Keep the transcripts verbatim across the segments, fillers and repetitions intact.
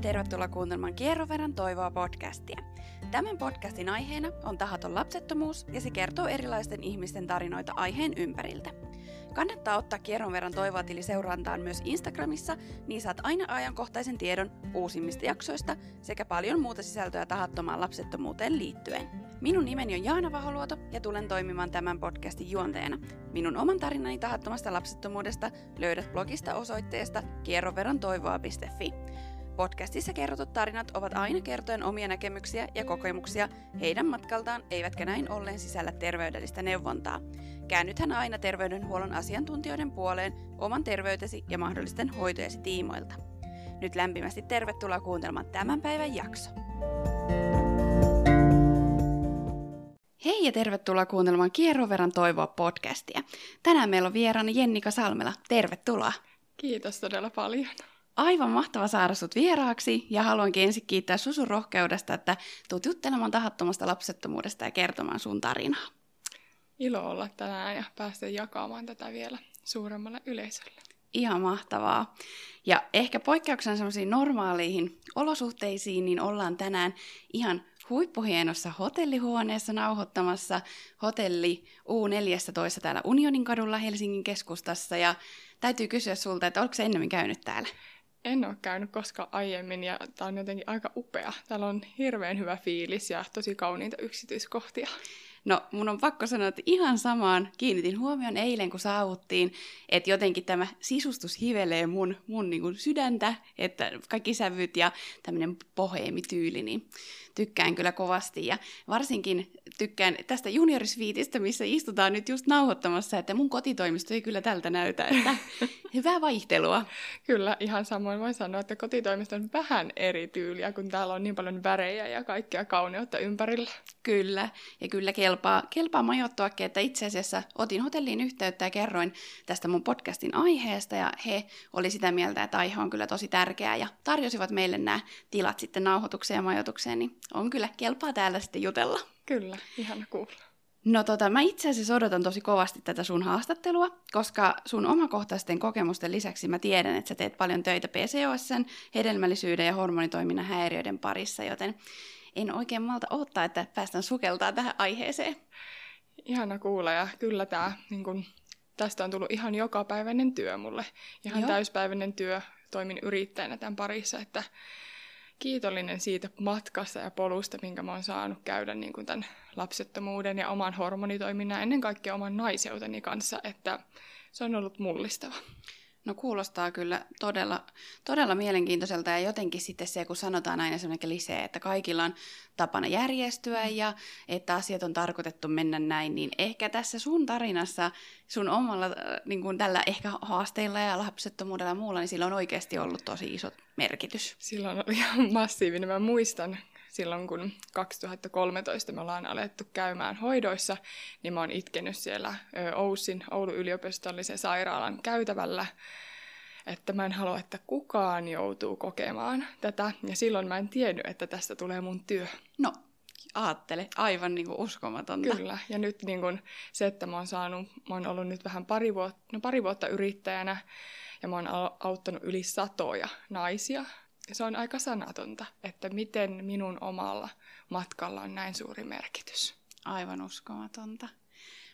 ja tervetuloa kuuntelemaan Kierroveran toivoa podcastia. Tämän podcastin aiheena on tahaton lapsettomuus ja se kertoo erilaisten ihmisten tarinoita aiheen ympäriltä. Kannattaa ottaa Kierroveran toivoa -tili seurantaan myös Instagramissa, niin saat aina ajankohtaisen tiedon uusimmista jaksoista sekä paljon muuta sisältöä tahattomaan lapsettomuuteen liittyen. Minun nimeni on Jaana Vaholuoto ja tulen toimimaan tämän podcastin juonteena. Minun oman tarinani tahattomasta lapsettomuudesta löydät blogista osoitteesta kieroverantoivoa piste fi. Podcastissa kerrotut tarinat ovat aina kertoen omia näkemyksiä ja kokemuksia heidän matkaltaan, eivätkä näin ollen sisällä terveydellistä neuvontaa. Käännythän aina terveydenhuollon asiantuntijoiden puoleen oman terveytesi ja mahdollisten hoitojesi tiimoilta. Nyt lämpimästi tervetuloa kuuntelemaan tämän päivän jakso. Hei ja tervetuloa kuuntelemaan Kierroveran toivoa -podcastia. Tänään meillä on vieraana Jennika Salmela. Tervetuloa! Kiitos todella paljon. Aivan mahtava saada sut vieraaksi ja haluankin ensin kiittää sun rohkeudesta, että tulet juttelemaan tahattomasta lapsettomuudesta ja kertomaan sun tarinaa. Ilo olla tänään ja päästä jakamaan tätä vielä suuremmalle yleisölle. Ihan mahtavaa. Ja ehkä poikkeuksena semmoisiin normaaliin olosuhteisiin, niin ollaan tänään ihan huippuhienossa hotellihuoneessa nauhoittamassa hotelli U neljätoista täällä Unionin kadulla Helsingin keskustassa. Ja täytyy kysyä sulta, että oletko sä ennemmin käynyt täällä? En ole käynyt koskaan aiemmin ja tää on jotenkin aika upea. Täällä on hirveän hyvä fiilis ja tosi kauniita yksityiskohtia. No, mun on pakko sanoa, että ihan samaan kiinnitin huomioon eilen, kun saavuttiin, että jotenkin tämä sisustus hivelee mun, mun niin kuin sydäntä, että kaikki sävyt ja tämmöinen boheemityyli, niin tykkään kyllä kovasti. Ja varsinkin tykkään tästä juniorisviitistä, missä istutaan nyt just nauhoittamassa, että mun kotitoimisto ei kyllä tältä näytä, että hyvää vaihtelua. Kyllä, ihan samoin voin sanoa, että kotitoimisto on vähän eri tyyliä, kun täällä on niin paljon värejä ja kaikkea kauneutta ympärillä. Kyllä, ja kyllä Kelpaa, kelpaa majoittuakin, että itse asiassa otin hotelliin yhteyttä ja kerroin tästä mun podcastin aiheesta ja he oli sitä mieltä, että aihe on kyllä tosi tärkeää ja tarjosivat meille nämä tilat sitten nauhoitukseen ja majoitukseen, niin on kyllä kelpaa täällä sitten jutella. Kyllä, ihana kuulla. No tota, mä itse asiassa odotan tosi kovasti tätä sun haastattelua, koska sun omakohtaisten kokemusten lisäksi mä tiedän, että sä teet paljon töitä P C O S:n, hedelmällisyyden ja hormonitoiminnan häiriöiden parissa, joten en oikein malta odottaa, että päästään sukeltaa tähän aiheeseen. Ihana kuulla ja kyllä tämä, niin kun, tästä on tullut ihan jokapäiväinen työ mulle. Ihan Joo. täyspäiväinen työ, toimin yrittäjänä tämän parissa, että kiitollinen siitä matkasta ja polusta, minkä mä oon saanut käydä niin kun tämän lapsettomuuden ja oman hormonitoiminnan, ennen kaikkea oman naiseuteni kanssa, että se on ollut mullistava. No kuulostaa kyllä todella, todella mielenkiintoiselta ja jotenkin sitten se, kun sanotaan aina semmoinen klisee, että kaikilla on tapana järjestyä ja että asiat on tarkoitettu mennä näin, niin ehkä tässä sun tarinassa, sun omalla niin kuin tällä ehkä haasteilla ja lapsettomuudella ja muulla, niin sillä on oikeasti ollut tosi iso merkitys. Silloin oli ihan massiivinen, mä muistan. Silloin kun kaksituhattakolmetoista me ollaan alettu käymään hoidoissa, niin mä oon itkenyt siellä OYSin, Oulun yliopistollisen sairaalan käytävällä, että mä en halua, että kukaan joutuu kokemaan tätä. Ja silloin mä en tiennyt, että tästä tulee mun työ. No, aattele, aivan niin kuin uskomatonta. Kyllä, ja nyt niin kuin se, että mä oon saanut, mä oon ollut nyt vähän pari vuotta, no pari vuotta yrittäjänä, ja mä oon auttanut yli satoja naisia. Se on aika sanatonta, että miten minun omalla matkalla on näin suuri merkitys. Aivan uskomatonta.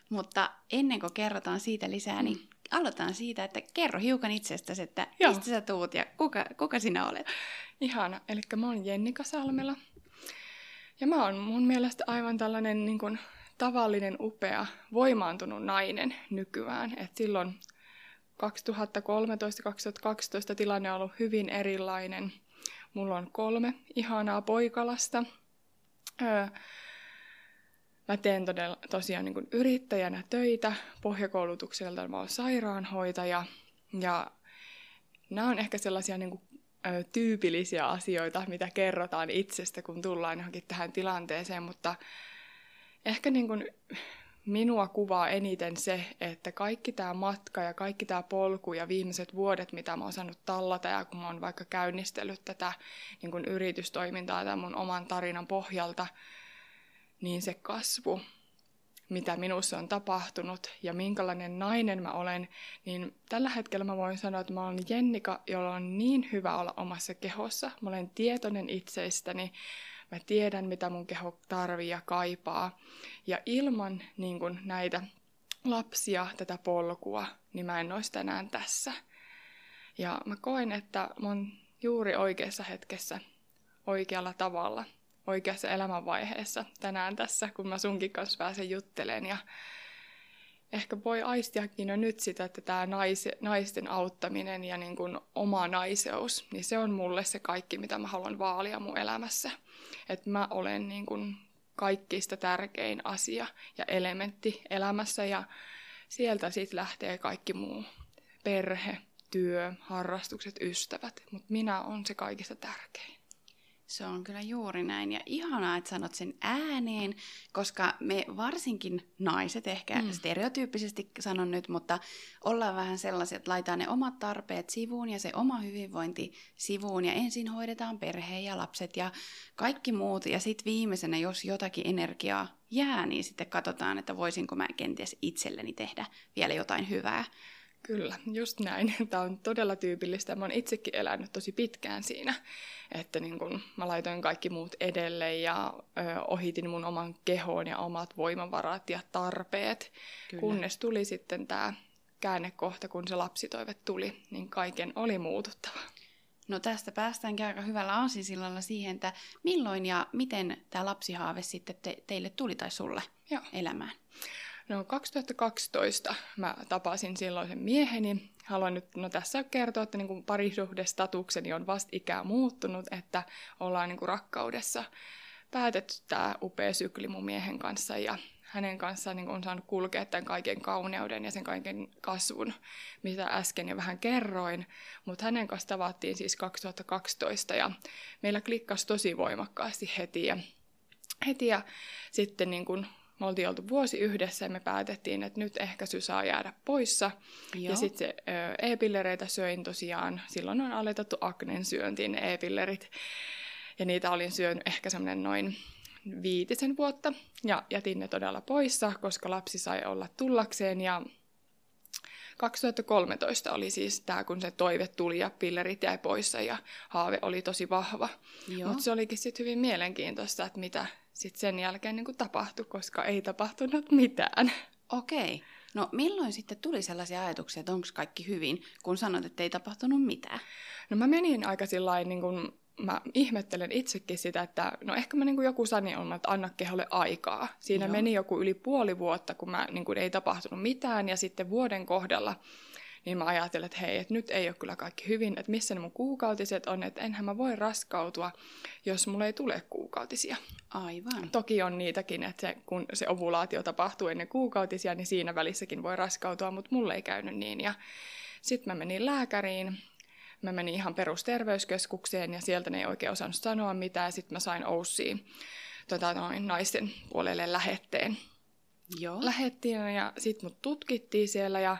Mutta ennen kuin kerrotaan siitä lisää, niin aloitetaan siitä, että kerro hiukan itsestäsi, että Joo. mistä sä tuut ja kuka, kuka sinä olet. Ihana. Eli mä oon Jennika Salmela. Ja mä oon mun mielestä aivan tällainen niin kuin tavallinen, upea, voimaantunut nainen nykyään. Et silloin kaksituhattakolmetoista kaksituhattakaksitoista tilanne on ollut hyvin erilainen. Mulla on kolme ihanaa poikalasta. Öö, mä teen todella, tosiaan niin kuin yrittäjänä töitä. Pohjakoulutukselta mä oon sairaanhoitaja. Ja nämä on ehkä sellaisia niin kuin, ö, tyypillisiä asioita, mitä kerrotaan itsestä, kun tullaan johonkin tähän tilanteeseen. Mutta ehkä niin kuin, minua kuvaa eniten se, että kaikki tämä matka ja kaikki tämä polku ja viimeiset vuodet, mitä mä oon saanut tallata ja kun mä oon vaikka käynnistellyt tätä niin kun yritystoimintaa tämän mun oman tarinan pohjalta, niin se kasvu mitä minussa on tapahtunut ja minkälainen nainen mä olen, niin tällä hetkellä mä voin sanoa, että mä olen Jennika, jolla on niin hyvä olla omassa kehossa. Mä olen tietoinen itsestäni, mä tiedän, mitä mun keho tarvii ja kaipaa. Ja ilman niin kun näitä lapsia, tätä polkua, niin mä en olisi tänään tässä. Ja mä koen, että mä oon juuri oikeassa hetkessä, oikealla tavalla, oikeassa elämänvaiheessa tänään tässä, kun mä sunkin kanssa pääsen juttelemaan. Ja ehkä voi aistiakin jo nyt sitä, että tämä naisten auttaminen ja niin kuin oma naiseus, niin se on mulle se kaikki, mitä mä haluan vaalia mun elämässä. Että mä olen niin kuin kaikista tärkein asia ja elementti elämässä ja sieltä sitten lähtee kaikki muu. Perhe, työ, harrastukset, ystävät, mutta minä olen se kaikista tärkein. Se on kyllä juuri näin ja ihanaa, että sanot sen ääneen, koska me varsinkin naiset, ehkä mm. stereotyyppisesti sanon nyt, mutta ollaan vähän sellaiset, että laitetaan ne omat tarpeet sivuun ja se oma hyvinvointi sivuun ja ensin hoidetaan perhe ja lapset ja kaikki muut ja sitten viimeisenä, jos jotakin energiaa jää, niin sitten katsotaan, että voisinko mä kenties itselleni tehdä vielä jotain hyvää. Kyllä, just näin. Tämä on todella tyypillistä. Mä oon itsekin elänyt tosi pitkään siinä, että niin kun mä laitoin kaikki muut edelle ja ö, ohitin mun oman kehoon ja omat voimavarat ja tarpeet, Kyllä. kunnes tuli sitten tämä käännekohta, kun se lapsitoive tuli, niin kaiken oli muututtava. No tästä päästäänkin aika hyvällä aasinsillalla siihen, että milloin ja miten tämä lapsihaave sitten te- teille tuli tai sulle Joo. elämään? No kaksituhattakaksitoista mä tapasin silloisen mieheni. Haluan nyt no tässä kertoa, että niin kuin parisuhdestatukseni on vasta ikää muuttunut, että ollaan niin kuin rakkaudessa päätetty tämä upea sykli mun miehen kanssa ja hänen kanssaan niin kuin on saanut kulkea tämän kaiken kauneuden ja sen kaiken kasvun, mitä äsken jo vähän kerroin. Mutta hänen kanssa tavattiin siis kaksituhattakaksitoista ja meillä klikkasi tosi voimakkaasti heti ja, heti ja sitten niin kuin me oltiin oltu vuosi yhdessä ja me päätettiin, että nyt ehkäisy saa jäädä poissa. Joo. Ja sitten e-pillereitä söin tosiaan. Silloin on aletettu aknen syöntiin ne e-pillerit. Ja niitä olin syönyt ehkä semmoinen noin viitisen vuotta. Ja jätin ne todella poissa, koska lapsi sai olla tullakseen. Ja kaksituhattakolmetoista oli siis tämä, kun se toive tuli ja pillerit jäi poissa ja haave oli tosi vahva. Mutta se olikin sitten hyvin mielenkiintoista, että mitä... Sitten sen jälkeen niin kuin tapahtui, koska ei tapahtunut mitään. Okei. No milloin sitten tuli sellaisia ajatuksia, että onko kaikki hyvin, kun sanot, että ei tapahtunut mitään? No mä menin aika sillain, niin kuin, mä ihmettelen itsekin sitä, että no ehkä mä niin kuin joku sani on, että anna keholle aikaa. Siinä Joo. meni joku yli puoli vuotta, kun mä, niin kuin, ei tapahtunut mitään ja sitten vuoden kohdalla... Niin mä ajattelin, että hei, että nyt ei ole kyllä kaikki hyvin, että missä ne mun kuukautiset on, että enhän mä voi raskautua, jos mulla ei tule kuukautisia. Aivan. Toki on niitäkin, että se, kun se ovulaatio tapahtuu ennen kuukautisia, niin siinä välissäkin voi raskautua, mutta mulla ei käynyt niin. Ja sit mä menin lääkäriin, mä menin ihan perusterveyskeskukseen ja sieltä ne ei oikein osannut sanoa mitään. Sitten mä sain O Y S:iin tota, noin naisten puolelle lähetteen. Joo. Lähettiin ja sit mut tutkittiin siellä ja...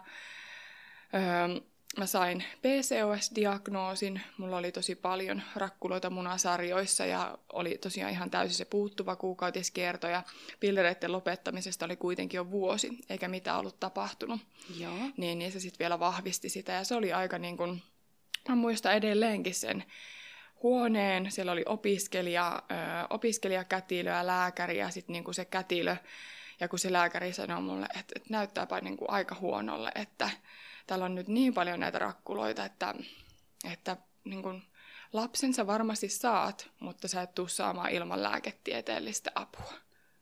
Öö, mä sain P C O S-diagnoosin, mulla oli tosi paljon rakkuloita munasarjoissa ja oli tosiaan ihan täysin se puuttuva kuukautiskierto ja pillereiden lopettamisesta oli kuitenkin jo vuosi, eikä mitään ollut tapahtunut. Joo. Niin, niin se sitten vielä vahvisti sitä ja se oli aika niin kuin, mä muistan edelleenkin sen huoneen, siellä oli opiskelija, öö, opiskelijakätilö ja lääkäri ja sitten niin kuin se kätilö ja kun se lääkäri sanoi mulle, että, että näyttääpä niin kuin aika huonolle, että täällä on nyt niin paljon näitä rakkuloita, että, että niin kun lapsen sä varmasti saat, mutta sä et tule saamaan ilman lääketieteellistä apua.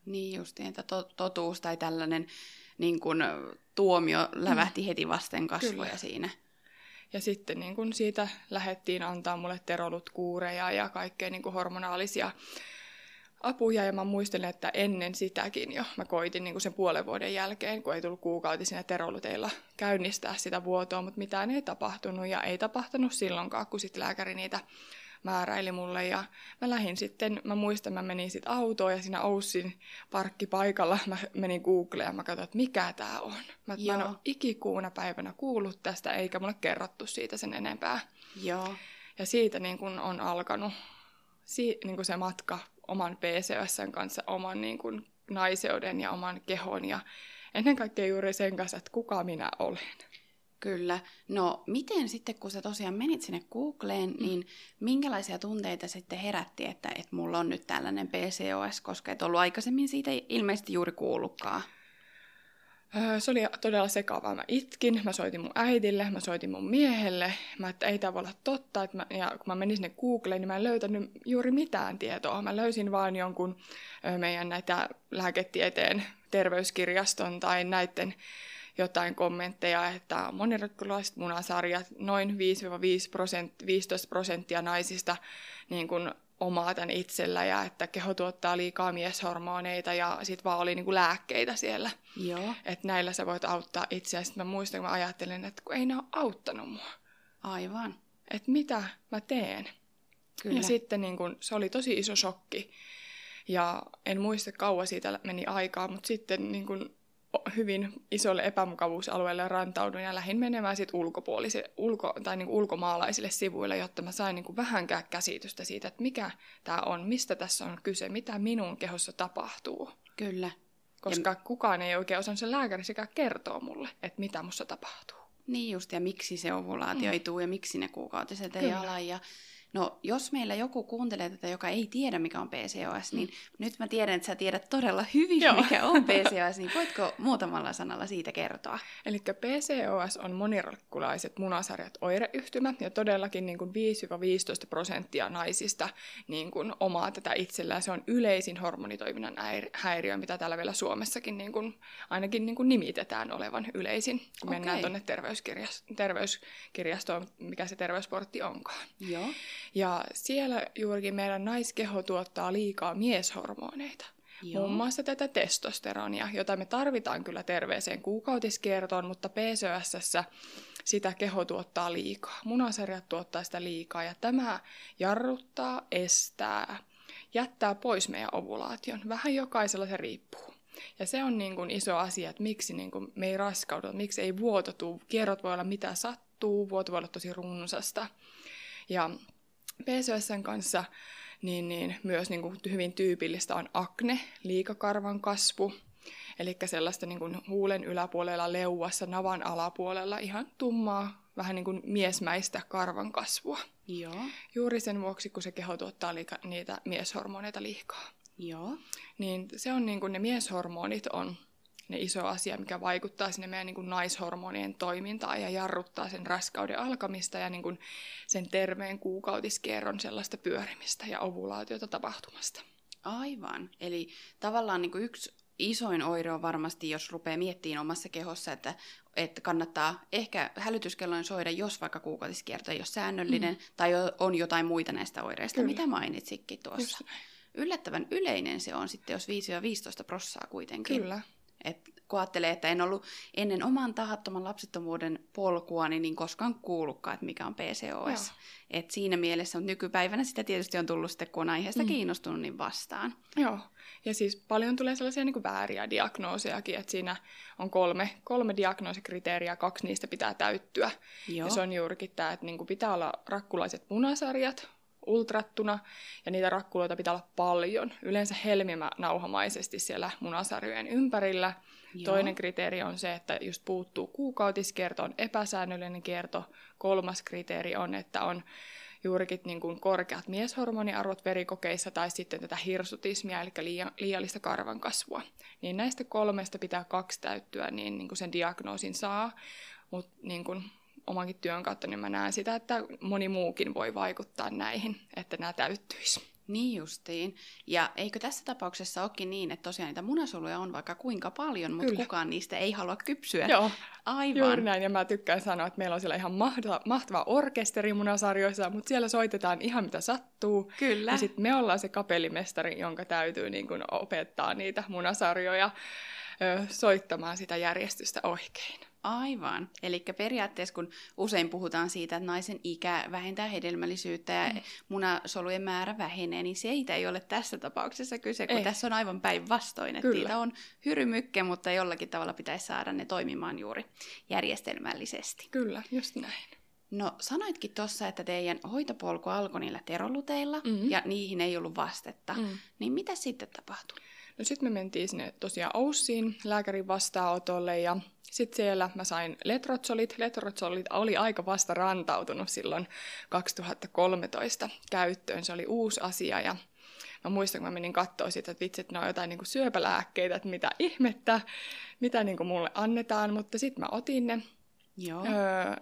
Niin justiin, että to- totuus tai tällainen niin kun, tuomio lävähti mm. heti vasten kasvoja Kyllä. siinä. Ja sitten niin kun siitä lähdettiin antaa mulle terolutkuureja ja kaikkea niin kun hormonaalisia apuja. Ja mä muistelen, että ennen sitäkin jo mä koitin niin kuin sen puolen vuoden jälkeen, kun ei tullut kuukautisena teroluteilla käynnistää sitä vuotoa, mutta mitään ei tapahtunut ja ei tapahtunut silloinkaan, kun sit lääkäri niitä määräili mulle. Ja mä lähdin sitten, mä muistan, mä menin sit autoon ja siinä Oussin parkkipaikalla mä menin Googleen ja mä katsoin, että mikä tää on. Mä, mä en ole ikikuuna päivänä kuullut tästä, eikä mulle kerrottu siitä sen enempää. Joo. Ja siitä niin kun on alkanut si- niin kun se matka oman P C O S:n kanssa, oman niin kuin naiseuden ja oman kehon ja ennen kaikkea juuri sen kanssa, että kuka minä olen. Kyllä. No miten sitten, kun sä tosiaan menit sinne Googleen, mm. niin minkälaisia tunteita sitten herätti, että, että mulla on nyt tällainen P C O S, koska et ollut aikaisemmin siitä ilmeisesti juuri kuullutkaan? Se oli todella sekavaa. Mä itkin, mä soitin mun äidille, mä soitin mun miehelle. Mä että ei tämä voi olla totta. Että mä, ja kun mä menin sinne Googleen, niin mä en löytänyt juuri mitään tietoa. Mä löysin vaan jonkun meidän näitä lääketieteen terveyskirjaston tai näiden jotain kommentteja, että monirotkulaiset munasarjat, noin viisi viisitoista prosenttia naisista niin kun omaa tämän itsellä ja että keho tuottaa liikaa mieshormoneita ja sitten vaan oli niinku lääkkeitä siellä. Joo. Että näillä sä voit auttaa itseä. Sitten mä muistan, kun mä ajattelin, että kun ei ne ole auttanut mua. Aivan. Että mitä mä teen. Kyllä. Ja sitten niin kun, se oli tosi iso shokki. Ja en muista kauan siitä meni aikaa, mutta sitten niin kun, hyvin isolle epämukavuusalueelle rantauduin ja lähdin menemään sit ulkopuolisille, ulko, tai niinku ulkomaalaisille sivuille, jotta mä sain niinku vähänkään käsitystä siitä, että mikä tämä on, mistä tässä on kyse, mitä minun kehossa tapahtuu. Kyllä. Koska ja... kukaan ei oikein osannut sen lääkärisikään kertoa mulle, että mitä musta tapahtuu. Niin just, ja miksi se ovulaatio mm. ei tule ja miksi ne kuukautiset ei ala. Ja... No, jos meillä joku kuuntelee tätä, joka ei tiedä, mikä on P C O S, niin mm. nyt mä tiedän, että sä tiedät todella hyvin, Joo. mikä on P C O S, niin voitko muutamalla sanalla siitä kertoa? Eli P C O S on monirotkulaiset munasarjat oireyhtymä, ja todellakin niin kuin viisi viisitoista prosenttia naisista niin kuin omaa tätä itsellään. Se on yleisin hormonitoiminnan häiriö, mitä täällä vielä Suomessakin niin kuin, ainakin niin kuin nimitetään olevan yleisin, kun okay. mennään tuonne terveyskirjastoon, mikä se terveysportti onkaan. Joo. Ja siellä juurikin meidän naiskeho tuottaa liikaa mieshormoneita, Joo. muun muassa tätä testosteronia, jota me tarvitaan kyllä terveeseen kuukautiskiertoon, mutta P C O S:ssä sitä keho tuottaa liikaa. Munasarjat tuottaa sitä liikaa ja tämä jarruttaa, estää, jättää pois meidän ovulaation. Vähän jokaisella se riippuu. Ja se on niin kuin iso asia, että miksi niin kuin me ei raskaudu, miksi ei vuoto tule. Kierrot voi olla mitä sattuu, vuoto voi olla tosi runsasta. Ja P C O S:n kanssa niin, niin, myös niin kuin, hyvin tyypillistä on akne, liikakarvan kasvu, eli sellaista niin kuin, huulen yläpuolella, leuassa, navan alapuolella, ihan tummaa, vähän niin kuin miesmäistä karvan kasvua. Joo. Juuri sen vuoksi, kun se keho tuottaa liika, niitä mieshormoneita liikaa. Joo. Niin se on niin kuin, ne mieshormonit on ne iso asia, mikä vaikuttaa sinne meidän niin kuin naishormonien toimintaan ja jarruttaa sen raskauden alkamista ja niin kuin sen terveen kuukautiskierron sellaista pyörimistä ja ovulaatiota tapahtumasta. Aivan. Eli tavallaan niin kuin yksi isoin oire on varmasti, jos rupeaa miettimään omassa kehossa, että, että kannattaa ehkä hälytyskelloin soida, jos vaikka kuukautiskierto ei ole säännöllinen mm. tai on jotain muita näistä oireista, Kyllä. mitä mainitsitkin tuossa. Just. Yllättävän yleinen se on sitten, jos viisi viisitoista prosenttia kuitenkin. Kyllä. Et kun ajattelee, että en ollut ennen oman tahattoman lapsettomuuden polkua, niin koskaan kuullutkaan, että mikä on P C O S. Et siinä mielessä, mutta nykypäivänä sitä tietysti on tullut sitten, kun on aiheesta mm. kiinnostunut, niin vastaan. Joo, ja siis paljon tulee sellaisia niin kuin vääriä diagnoosejakin, että siinä on kolme, kolme diagnoosikriteeriä, kaksi niistä pitää täyttyä. Joo. Ja se on juurikin tämä, että niin kuin pitää olla rakkulaiset munasarjat ultrattuna, ja niitä rakkuloita pitää olla paljon, yleensä helminauhamaisesti siellä munasarjojen ympärillä. Joo. Toinen kriteeri on se, että just puuttuu kuukautiskierto, on epäsäännöllinen kierto. Kolmas kriteeri on, että on juurikin niin kuin korkeat mieshormoniarvot verikokeissa tai sitten tätä hirsutismia, eli liiallista karvan kasvua. Niin näistä kolmesta pitää kaksi täyttyä, niin, niin kuin sen diagnoosin saa, mutta niin kuin omankin työn kautta, niin mä näen sitä, että moni muukin voi vaikuttaa näihin, että nämä täyttyisi. Niin justiin. Ja eikö tässä tapauksessa olekin niin, että tosiaan niitä munasoluja on vaikka kuinka paljon, mutta Kyllä. kukaan niistä ei halua kypsyä? Joo, Aivan. juuri näin. Ja mä tykkään sanoa, että meillä on siellä ihan mahtava, mahtava orkesteri munasarjoissa, mutta siellä soitetaan ihan mitä sattuu. Kyllä. Ja sitten me ollaan se kapellimestari, jonka täytyy niin kun opettaa niitä munasarjoja soittamaan sitä järjestystä oikein. Aivan. Eli periaatteessa, kun usein puhutaan siitä, että naisen ikä vähentää hedelmällisyyttä ja mm. munasolujen määrä vähenee, niin siitä ei ole tässä tapauksessa kyse, kun ei. Tässä on aivan päinvastoin. Että niitä on hyrymykke, mutta jollakin tavalla pitäisi saada ne toimimaan juuri järjestelmällisesti. Kyllä, just näin. No sanoitkin tuossa, että teidän hoitopolku alkoi niillä teroluteilla mm-hmm. ja niihin ei ollut vastetta. Mm. Niin mitä sitten tapahtui? No sitten me mentiin sinne tosiaan Oussiin lääkärin vastaanotolle ja sitten siellä mä sain letrotsolit. Letrotsolit oli aika vasta rantautunut silloin kaksituhattakolmetoista käyttöön. Se oli uusi asia ja mä muistan, kun mä menin katsoa sitä, että vitsi, että ne on jotain niin kuin syöpälääkkeitä, että mitä ihmettä, mitä niin kuin mulle annetaan. Mutta sitten mä otin ne. Joo. Öö,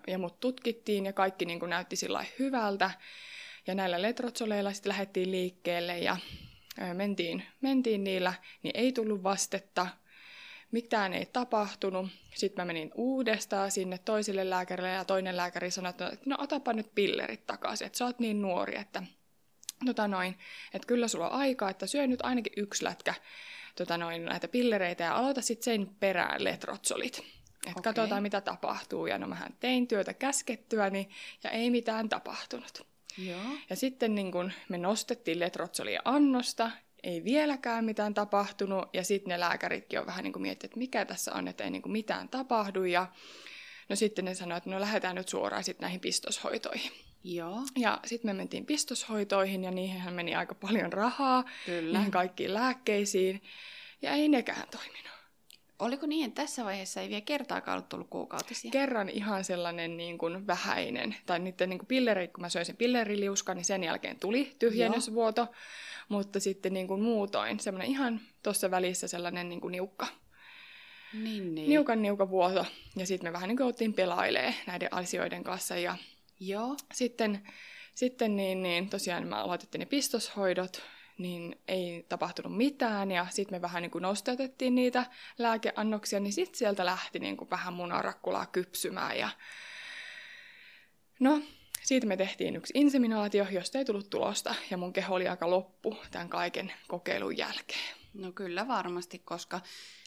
ja mut tutkittiin ja kaikki niin kuin näytti sillä hyvältä. Ja näillä letrotsoleilla sitten lähdettiin liikkeelle ja öö, mentiin, mentiin niillä, niin ei tullut vastetta. Mitään ei tapahtunut. Sitten mä menin uudestaan sinne toiselle lääkärille ja toinen lääkäri sanoi, että no otapa nyt pillerit takaisin, että sä oot niin nuori, että, tota noin, että kyllä sulla on aikaa, että syö nyt ainakin yksi lätkä tota noin, näitä pillereitä ja aloita sitten sen perään letrotsolit. Että okay. Katsotaan mitä tapahtuu ja no mähän tein työtä käskettyäni ja ei mitään tapahtunut. Joo. Ja sitten niin kun me nostettiin letrotsolia annosta. Ei vieläkään mitään tapahtunut, ja sitten ne lääkäritkin on vähän niin kuin miettinyt, että mikä tässä on, että ei niin kuin mitään tapahdu, ja no sitten ne sanoi, että no lähdetään nyt suoraan sitten näihin pistoshoitoihin. Joo. Ja sitten me mentiin pistoshoitoihin, ja niihinhän meni aika paljon rahaa, kyllä, näihin kaikkiin lääkkeisiin, ja ei nekään toiminut. Oliko niin, että tässä vaiheessa ei vielä kertaakaan ollut tullut kuukautisia? Kerran ihan sellainen niin kuin vähäinen. Tai niiden niin kuin pilleri, kun mä söin sen pilleriliuskan, niin sen jälkeen tuli tyhjennysvuoto. Joo. Mutta sitten niin kuin muutoin semmoinen ihan tuossa välissä sellainen niin kuin niukka. Niin, niin. Niukan niukan vuoto. Ja sitten me vähän niin kuin oltiin pelailemaan näiden asioiden kanssa. Ja joo. Sitten, sitten niin, niin, tosiaan mä aloitettiin ne pistoshoidot. Niin ei tapahtunut mitään, ja sitten me vähän niin kuin nosteutettiin niitä lääkeannoksia, niin sitten sieltä lähti niin kuin vähän munarakkulaa kypsymään. Ja no, siitä me tehtiin yksi inseminaatio, josta ei tullut tulosta, ja mun keho oli aika loppu tämän kaiken kokeilun jälkeen. No kyllä varmasti, koska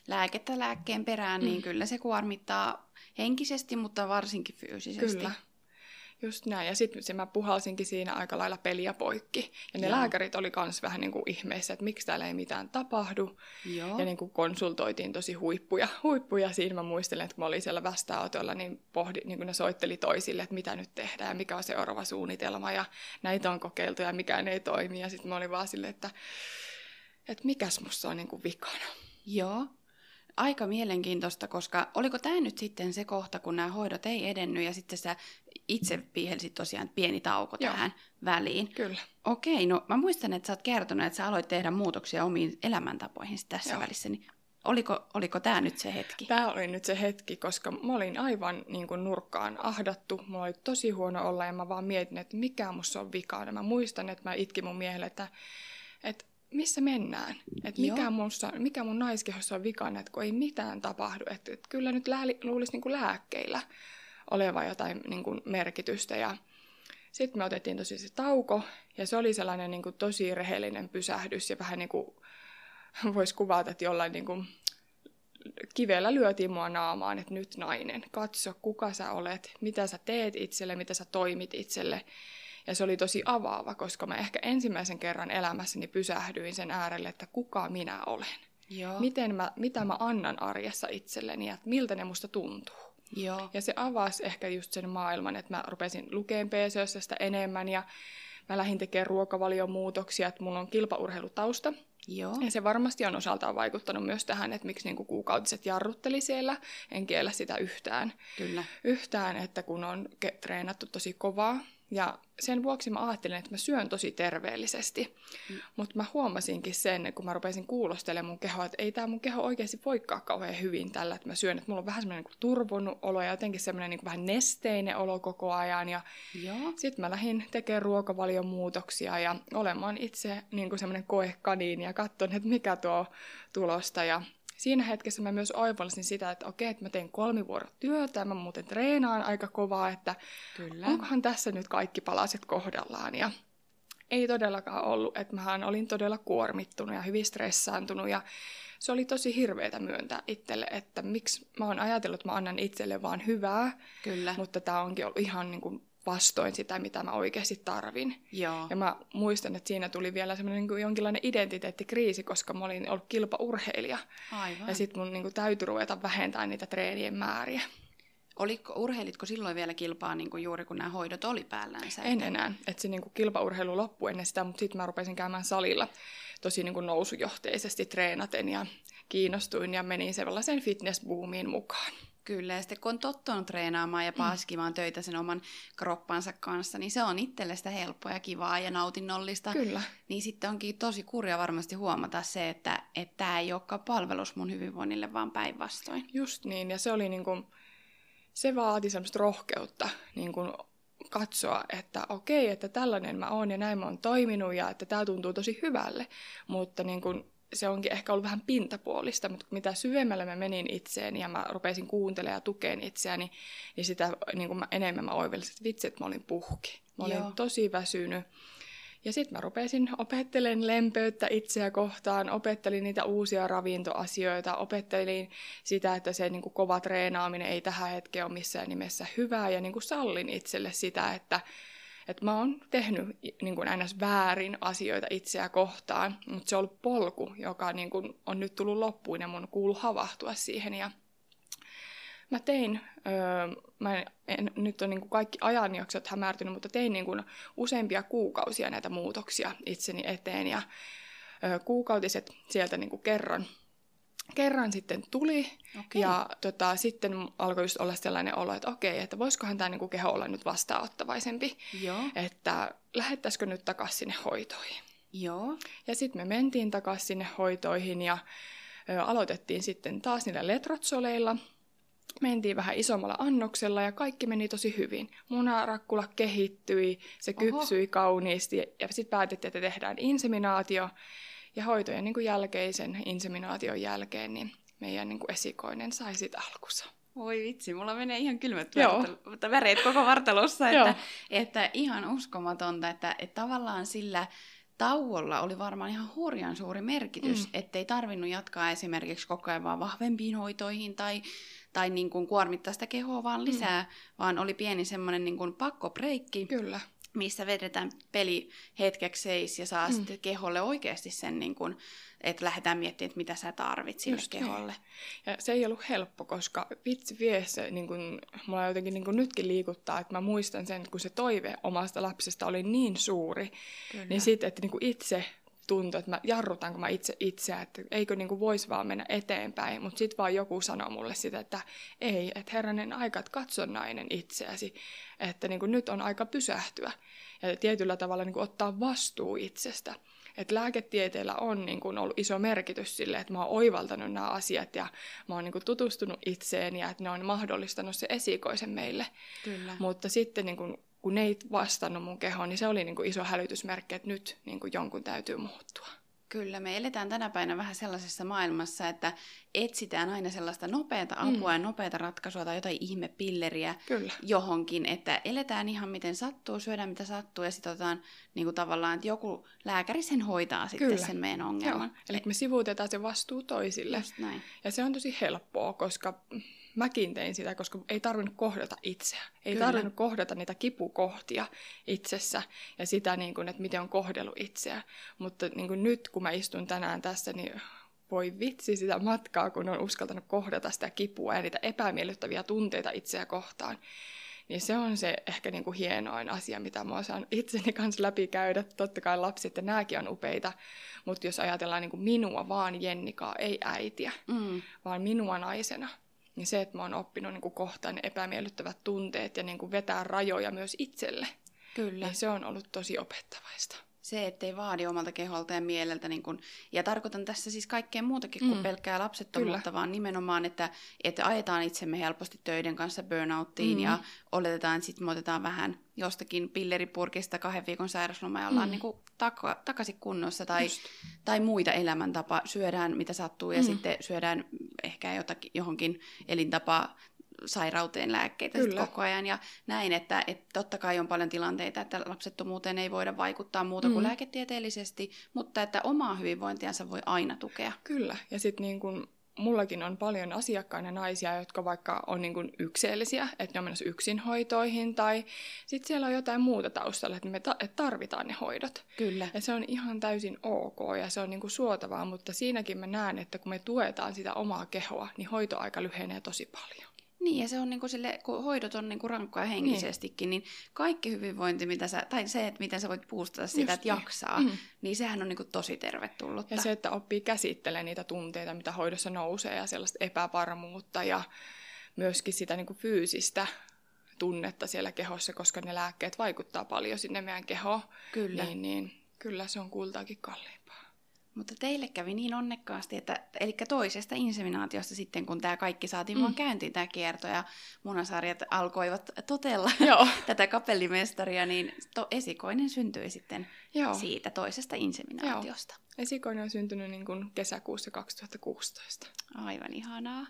lääkettä lääkkeen perään, niin mm. kyllä se kuormittaa henkisesti, mutta varsinkin fyysisesti. Kyllä. Just näin. Ja sitten mä puhalsinkin siinä aika lailla peliä poikki. Ja ne Joo. lääkärit oli kans vähän niin kuin ihmeessä, että miksi täällä ei mitään tapahdu. Joo. Ja niin kuin konsultoitiin tosi huippuja. huippuja. Siinä mä muistelen, että kun mä olin siellä vastaanotolla, niin, pohdi, niin kuin ne soitteli toisille, että mitä nyt tehdään ja mikä on seuraava suunnitelma. Ja näitä on kokeiltu ja mikään ei toimi. Ja sitten mä olin vaan silleen, että, että mikäs musta on niin kuin vikana. Joo. Aika mielenkiintoista, koska oliko tämä nyt sitten se kohta, kun nämä hoidot ei edennyt ja sitten sä itse piihelsit tosiaan pieni tauko Joo. tähän väliin. Kyllä. Okei, no mä muistan, että sä oot kertonut, että sä aloit tehdä muutoksia omiin elämäntapoihin tässä Joo. välissä. Niin oliko, oliko tämä nyt se hetki? Tämä oli nyt se hetki, koska mä olin aivan niin kuin nurkkaan ahdattu. Mulla oli tosi huono olla ja mä vaan mietin, että mikä musta on vikana. Mä muistan, että mä itkin mun miehelle, että... että missä mennään? Et mikä, musta, mikä mun naiskehossa on vikana, että kun ei mitään tapahdu. Et, et kyllä nyt lää, luulisi niinku lääkkeillä oleva jotain niinku merkitystä. Sitten me otettiin tosi se tauko, ja se oli sellainen niinku tosi rehellinen pysähdys. Ja vähän niin kuin voisi kuvata, että jollain niinku kivellä lyötiin mua naamaan, että nyt nainen, katso kuka sä olet, mitä sä teet itselle, mitä sä toimit itselle. Ja se oli tosi avaava, koska mä ehkä ensimmäisen kerran elämässäni pysähdyin sen äärelle, että kuka minä olen. Joo. Miten mä, mitä mä annan arjessa itselleni ja miltä ne musta tuntuu. Joo. Ja se avasi ehkä just sen maailman, että mä rupesin lukemaan P C O S sitä enemmän ja mä lähdin tekemään ruokavaliomuutoksia, että mulla on kilpaurheilutausta. Joo. Ja se varmasti on osaltaan vaikuttanut myös tähän, että miksi niinku kuukautiset jarrutteli siellä. En kiellä sitä yhtään. Kyllä. Yhtään, että kun on ke- treenattu tosi kovaa. Ja sen vuoksi mä ajattelin, että mä syön tosi terveellisesti, mm. mutta mä huomasinkin sen, kun mä rupesin kuulostelemaan mun kehoa, että ei tää mun keho oikeasti voikaan kauhean hyvin tällä, että mä syön, että mulla on vähän semmoinen niin turvonnut olo ja jotenkin semmoinen niin vähän nesteinen olo koko ajan. Ja sitten mä lähdin tekemään ruokavalion muutoksia ja olemaan itse niin semmoinen koekaniini ja katson, että mikä tuo tulosta. Ja siinä hetkessä mä myös oivallisin sitä, että okei, että mä teen kolmivuorotyötä, mä muuten treenaan aika kovaa, että Kyllä. onkohan tässä nyt kaikki palaset kohdallaan. Ja ei todellakaan ollut, että mähän olin todella kuormittunut ja hyvin stressaantunut ja se oli tosi hirveätä myöntää itselle, että miksi mä oon ajatellut, että mä annan itselle vaan hyvää, Kyllä. mutta tää onkin ollut ihan niin kuin vastoin sitä, mitä mä oikeasti tarvin. Joo. Ja mä muistan, että siinä tuli vielä semmoinen niin kuin jonkinlainen identiteettikriisi, koska mä olin ollut kilpaurheilija. Aivan. Ja sit mun niin kuin täytyi ruveta vähentämään niitä treenien määriä. Oliko, urheilitko silloin vielä kilpaa niin kuin juuri kun nämä hoidot oli päällänsä? En enää. Et se niin kuin kilpaurheilu loppui ennen sitä, mutta sitten mä rupesin käymään salilla tosi niin kuin nousujohteisesti treenaten ja kiinnostuin ja menin sellaiseen fitnessboomiin mukaan. Kyllä, ja sitten kun on tottunut treenaamaan ja paaskimaan mm. töitä sen oman kroppansa kanssa, niin se on itselle sitä helppoa ja kivaa ja nautinnollista. Kyllä. Niin sitten onkin tosi kurja varmasti huomata se, että tämä ei olekaan palvelus mun hyvinvoinnille, vaan päinvastoin. Just niin, ja se oli niin kuin, se vaati semmoista rohkeutta niin kuin katsoa, että okei, että tällainen mä oon ja näin mä oon toiminut ja että tämä tuntuu tosi hyvälle, mutta niin kuin se onkin ehkä ollut vähän pintapuolista, mutta mitä syvemmälle mä menin itseeni ja mä rupesin kuuntelemaan ja tukeen itseäni, niin sitä niin kuin mä, enemmän mä oivelsin, että vitsi, että mä olin puhki. Mä olin Joo. tosi väsynyt. Ja sitten mä rupesin opettelemaan lempeyttä itseä kohtaan, opettelin niitä uusia ravintoasioita, opettelin sitä, että se niin kuin kova treenaaminen ei tähän hetkeen ole missään nimessä hyvää, ja niin kuin sallin itselle sitä, että Että mä oon tehnyt niin kuin aina väärin asioita itseä kohtaan, mutta se on ollut polku, joka niin kuin on nyt tullut loppuun ja mun kuuluu havahtua siihen. Ja mä tein, öö, mä en, nyt on niin kuin kaikki ajanjaksot hämärtynyt, mutta tein niin kuin useampia kuukausia näitä muutoksia itseni eteen. Ja öö, kuukautiset sieltä niin kuin kerran. Kerran sitten tuli, okay. ja tota, sitten alkoi just olla sellainen olo, että okei, että voisikohan tämä niinku keho olla nyt vastaanottavaisempi, Joo. että lähettäisikö nyt takaisin sinne hoitoihin. Joo. Ja sitten me mentiin takaisin sinne hoitoihin ja ö, aloitettiin sitten taas niillä letrotsoleilla. Mentiin vähän isommalla annoksella ja kaikki meni tosi hyvin. Munarakkula kehittyi, se kypsyi Oho. kauniisti ja sitten päätettiin, että tehdään inseminaatio. Ja hoitojen niin kuin jälkeisen inseminaation jälkeen niin meidän niin kuin esikoinen sai sit alkunsa. Oi vitsi, mulla menee ihan kylmät väreet, väreet koko vartalossa. että, että ihan uskomatonta, että, että tavallaan sillä tauolla oli varmaan ihan hurjan suuri merkitys, mm. ettei tarvinnut jatkaa esimerkiksi koko ajan vaan vahvempiin hoitoihin tai, tai niin kuin kuormittaa sitä kehoa vaan lisää, mm. vaan oli pieni semmoinen niin kuin pakkobreikki. Kyllä. Missä vedetään peli hetkeksi seis ja saa mm. sitten keholle oikeasti sen, niin kun, että lähdetään miettimään, että mitä sä tarvit sille keholle. Ja se ei ollut helppo, koska vitsi vie se, niin kun, mulla jotenkin niin kun nytkin liikuttaa, että mä muistan sen, että kun se toive omasta lapsesta oli niin suuri, Kyllä. niin sitten, että niin kun itse tuntui, että mä jarrutanko mä itse itseä, että eikö niin voisi vaan mennä eteenpäin, mutta sitten vaan joku sanoi mulle sitä, että ei, että herranen aika, että katso nainen itseäsi, että niin nyt on aika pysähtyä ja tietyllä tavalla niin ottaa vastuu itsestä. Et lääketieteellä on niin kun, ollut iso merkitys sille, että mä oon oivaltanut nämä asiat ja mä oon niin kun, tutustunut itseen ja että ne on mahdollistanut se esikoisen meille, Kyllä. mutta sitten niin kun, kun ne ei vastannut mun kehoon, niin se oli niin kuin iso hälytysmerkki, että nyt niin kuin jonkun täytyy muuttua. Kyllä, me eletään tänä päivänä vähän sellaisessa maailmassa, että etsitään aina sellaista nopeata apua mm. ja nopeata ratkaisua tai jotain ihmepilleriä Kyllä. johonkin, että eletään ihan miten sattuu, syödään mitä sattuu ja sitten otetaan niin kuin tavallaan, että joku lääkäri sen hoitaa sitten Kyllä. sen meidän ongelman. Joo. Eli me sivuutetaan se vastuu toisille. Just näin. Ja se on tosi helppoa, koska mäkin tein sitä, koska ei tarvinnut kohdata itseä. Ei Kyllä. tarvinnut kohdata niitä kipukohtia itsessä ja sitä, niin kuin, että miten on kohdellut itseä. Mutta niin kuin nyt, kun mä istun tänään tässä, niin voi vitsi sitä matkaa, kun on uskaltanut kohdata sitä kipua ja niitä epämiellyttäviä tunteita itseä kohtaan. Niin se on se ehkä niin kuin hienoin asia, mitä mä osaan itseni kanssa läpikäydä. Totta kai lapset ja nääkin on upeita, mutta jos ajatellaan niin kuin minua vaan Jennikaa, ei äitiä, mm. vaan minua naisena. Niin se, että mä oon oppinut niin kuin kohtaan ne epämiellyttävät tunteet ja niin kuin vetää rajoja myös itselle, Kyllä. niin se on ollut tosi opettavaista. Se, ettei vaadi omalta keholta ja mieleltä, niin kun, ja tarkoitan tässä siis kaikkea muutakin kuin mm. pelkkää lapsettomuutta, vaan nimenomaan, että, että ajetaan itsemme helposti töiden kanssa burnouttiin mm. ja oletetaan, että sitten me otetaan vähän jostakin pilleripurkista kahden viikon sairausloma ja ollaan mm. niin kuin taka, takaisin kunnossa tai, tai muita elämäntapaa, syödään mitä sattuu ja mm. sitten syödään ehkä jotakin, johonkin elintapaa, sairauteen lääkkeitä koko ajan ja näin, että, että totta kai on paljon tilanteita, että lapsettomuuteen ei voida vaikuttaa muuta mm. kuin lääketieteellisesti, mutta että omaa hyvinvointiansa voi aina tukea. Kyllä, ja sitten niin kun mullakin on paljon asiakkaina naisia, jotka vaikka on niin kun ykseellisiä, että ne on menossa yksinhoitoihin tai sitten siellä on jotain muuta taustalla, että me ta- että tarvitaan ne hoidot. Kyllä. Ja se on ihan täysin ok ja se on niin kun suotavaa, mutta siinäkin mä näen, että kun me tuetaan sitä omaa kehoa, niin hoitoaika lyhenee tosi paljon. Niin, ja se on niin kuin sille, kun hoidot on niin kuin rankkoja henkisestikin, niin. niin kaikki hyvinvointi, mitä sä, tai se, että miten sä voit boostata sitä, just että niin. jaksaa, mm. niin sehän on niin kuin tosi tervetullutta. Ja se, että oppii käsittelemään niitä tunteita, mitä hoidossa nousee, ja sellaista epävarmuutta, ja myöskin sitä niin kuin fyysistä tunnetta siellä kehossa, koska ne lääkkeet vaikuttaa paljon sinne meidän kehoon. Kyllä. Niin, niin, kyllä se on kultaakin kalliimpaa. Mutta teille kävi niin onnekkaasti, että eli toisesta inseminaatiosta sitten, kun tämä kaikki saatiin mm. vaan käyntiin, tämä kierto, ja munasarjat alkoivat totella Joo. tätä kapellimestaria, niin to, esikoinen syntyi sitten Joo. siitä toisesta inseminaatiosta. Joo. Esikoinen on syntynyt niin kuin kesäkuussa kaksituhattakuusitoista. Aivan ihanaa.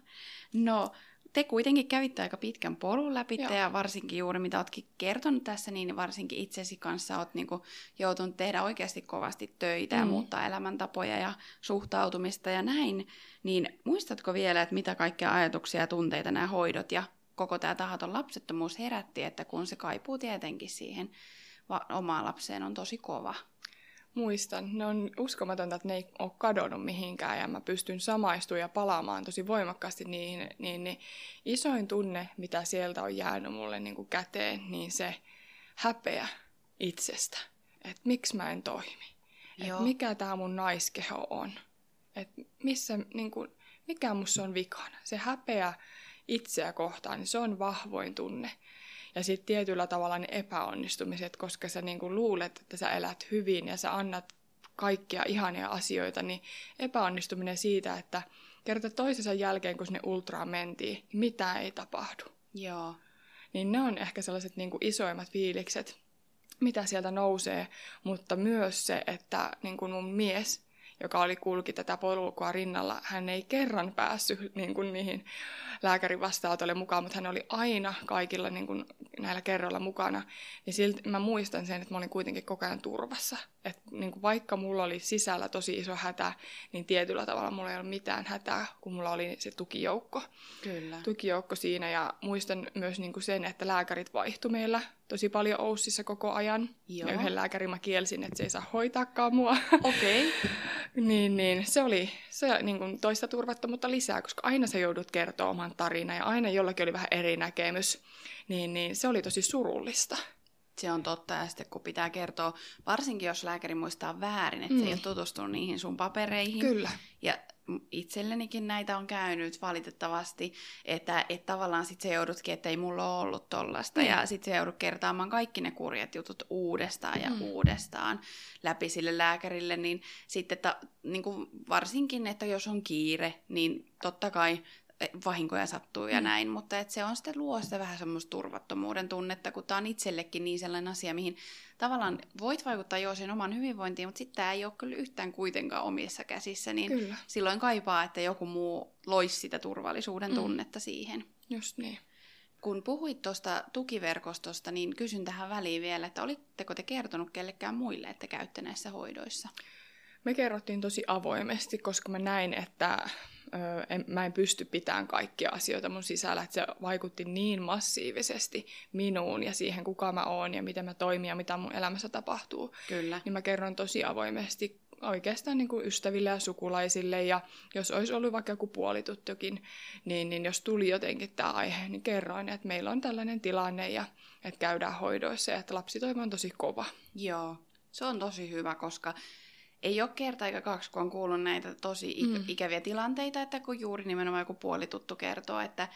No, te kuitenkin kävitte aika pitkän polun läpi, Joo. ja varsinkin juuri mitä oletkin kertonut tässä, niin varsinkin itsesi kanssa olet niin kuin joutunut tehdä oikeasti kovasti töitä mm. ja muuttaa elämäntapoja ja suhtautumista ja näin. Niin muistatko vielä, että mitä kaikkia ajatuksia ja tunteita nämä hoidot ja koko tämä tahaton lapsettomuus herätti, että kun se kaipuu tietenkin siihen omaan lapseen on tosi kova? Muistan. Ne on uskomatonta, että ne ei ole kadonnut mihinkään ja mä pystyn samaistumaan ja palaamaan tosi voimakkaasti niihin. Niin, niin isoin tunne, mitä sieltä on jäänyt mulle niin kuin käteen, niin se häpeä itsestä. Että miksi mä en toimi? Että mikä tää mun naiskeho on? Että missä, niin kuin, mikä musta on vikana? Se häpeä itseä kohtaan, niin se on vahvoin tunne. Ja sitten tietyllä tavalla ne epäonnistumiset, koska sä niinku luulet, että sä elät hyvin ja sä annat kaikkia ihania asioita, niin epäonnistuminen siitä, että kerta toisensa jälkeen, kun sinne ultraan mentiin, mitään ei tapahdu. Joo. Niin ne on ehkä sellaiset niinku isoimmat fiilikset, mitä sieltä nousee, mutta myös se, että niinku mun mies, joka oli kulki tätä polkua rinnalla, hän ei kerran päässyt niin kuin niihin lääkärin vastaanotolle mukaan, mutta hän oli aina kaikilla niin kuin näillä kerroilla mukana. Ja silti mä muistan sen, että mä olin kuitenkin koko ajan turvassa. Et niin kuin vaikka mulla oli sisällä tosi iso hätä, niin tietyllä tavalla mulla ei ollut mitään hätää, kun mulla oli se tukijoukko. Kyllä. Tukijoukko siinä, ja muistan myös niin kuin sen, että lääkärit vaihtui meillä tosi paljon Oussissa koko ajan. Joo. Ja yhden lääkärin mä kielsin, että se ei saa hoitaakaan mua. Okei. Okay. Niin, niin, se oli se, niin kuin toista turvattomuutta lisää, koska aina sä joudut kertoa oman tarina ja aina jollakin oli vähän eri näkemys. Niin, niin, se oli tosi surullista. Se on totta, ja sitten kun pitää kertoa, varsinkin jos lääkäri muistaa väärin, että mm. se ei ole tutustunut niihin sun papereihin. Kyllä. Ja itsellenikin näitä on käynyt valitettavasti, että, että tavallaan sitten se joudutkin, että ei mulla ole ollut tollaista. Mm. Ja sitten se joudut kertaamaan kaikki ne kurjat jutut uudestaan ja mm. uudestaan läpi sille lääkärille. Niin sitten ta, niin kuin varsinkin, että jos on kiire, niin totta kai vahinkoja sattuu ja mm. näin, mutta et se on sitten luo sitä vähän semmoista turvattomuuden tunnetta, kun tämä on itsellekin niin sellainen asia, mihin tavallaan voit vaikuttaa jo sen oman hyvinvointiin, mutta sitten tämä ei ole kyllä yhtään kuitenkaan omissa käsissä, niin kyllä. silloin kaipaa, että joku muu loisi sitä turvallisuuden tunnetta mm. siihen. Just niin. Kun puhuit tuosta tukiverkostosta, niin kysyn tähän väliin vielä, että olitteko te kertonut kellekään muille, että käytte näissä hoidoissa? Me kerrottiin tosi avoimesti, koska mä näin, että ö, en, mä en pysty pitämään kaikkia asioita mun sisällä. Että se vaikutti niin massiivisesti minuun ja siihen, kuka mä oon ja miten mä toimin ja mitä mun elämässä tapahtuu. Kyllä. Niin mä kerron tosi avoimesti oikeastaan niin kuin ystäville ja sukulaisille. Ja jos olisi ollut vaikka joku puolituttukin, niin, niin jos tuli jotenkin tämä aihe, niin kerroin, että meillä on tällainen tilanne ja että käydään hoidoissa ja että lapsitoivo on tosi kova. Joo, se on tosi hyvä, koska ei ole kerta eikä kaksi, kun on kuullut näitä tosi ik- ikäviä tilanteita, että kun juuri nimenomaan joku puolituttu kertoo, että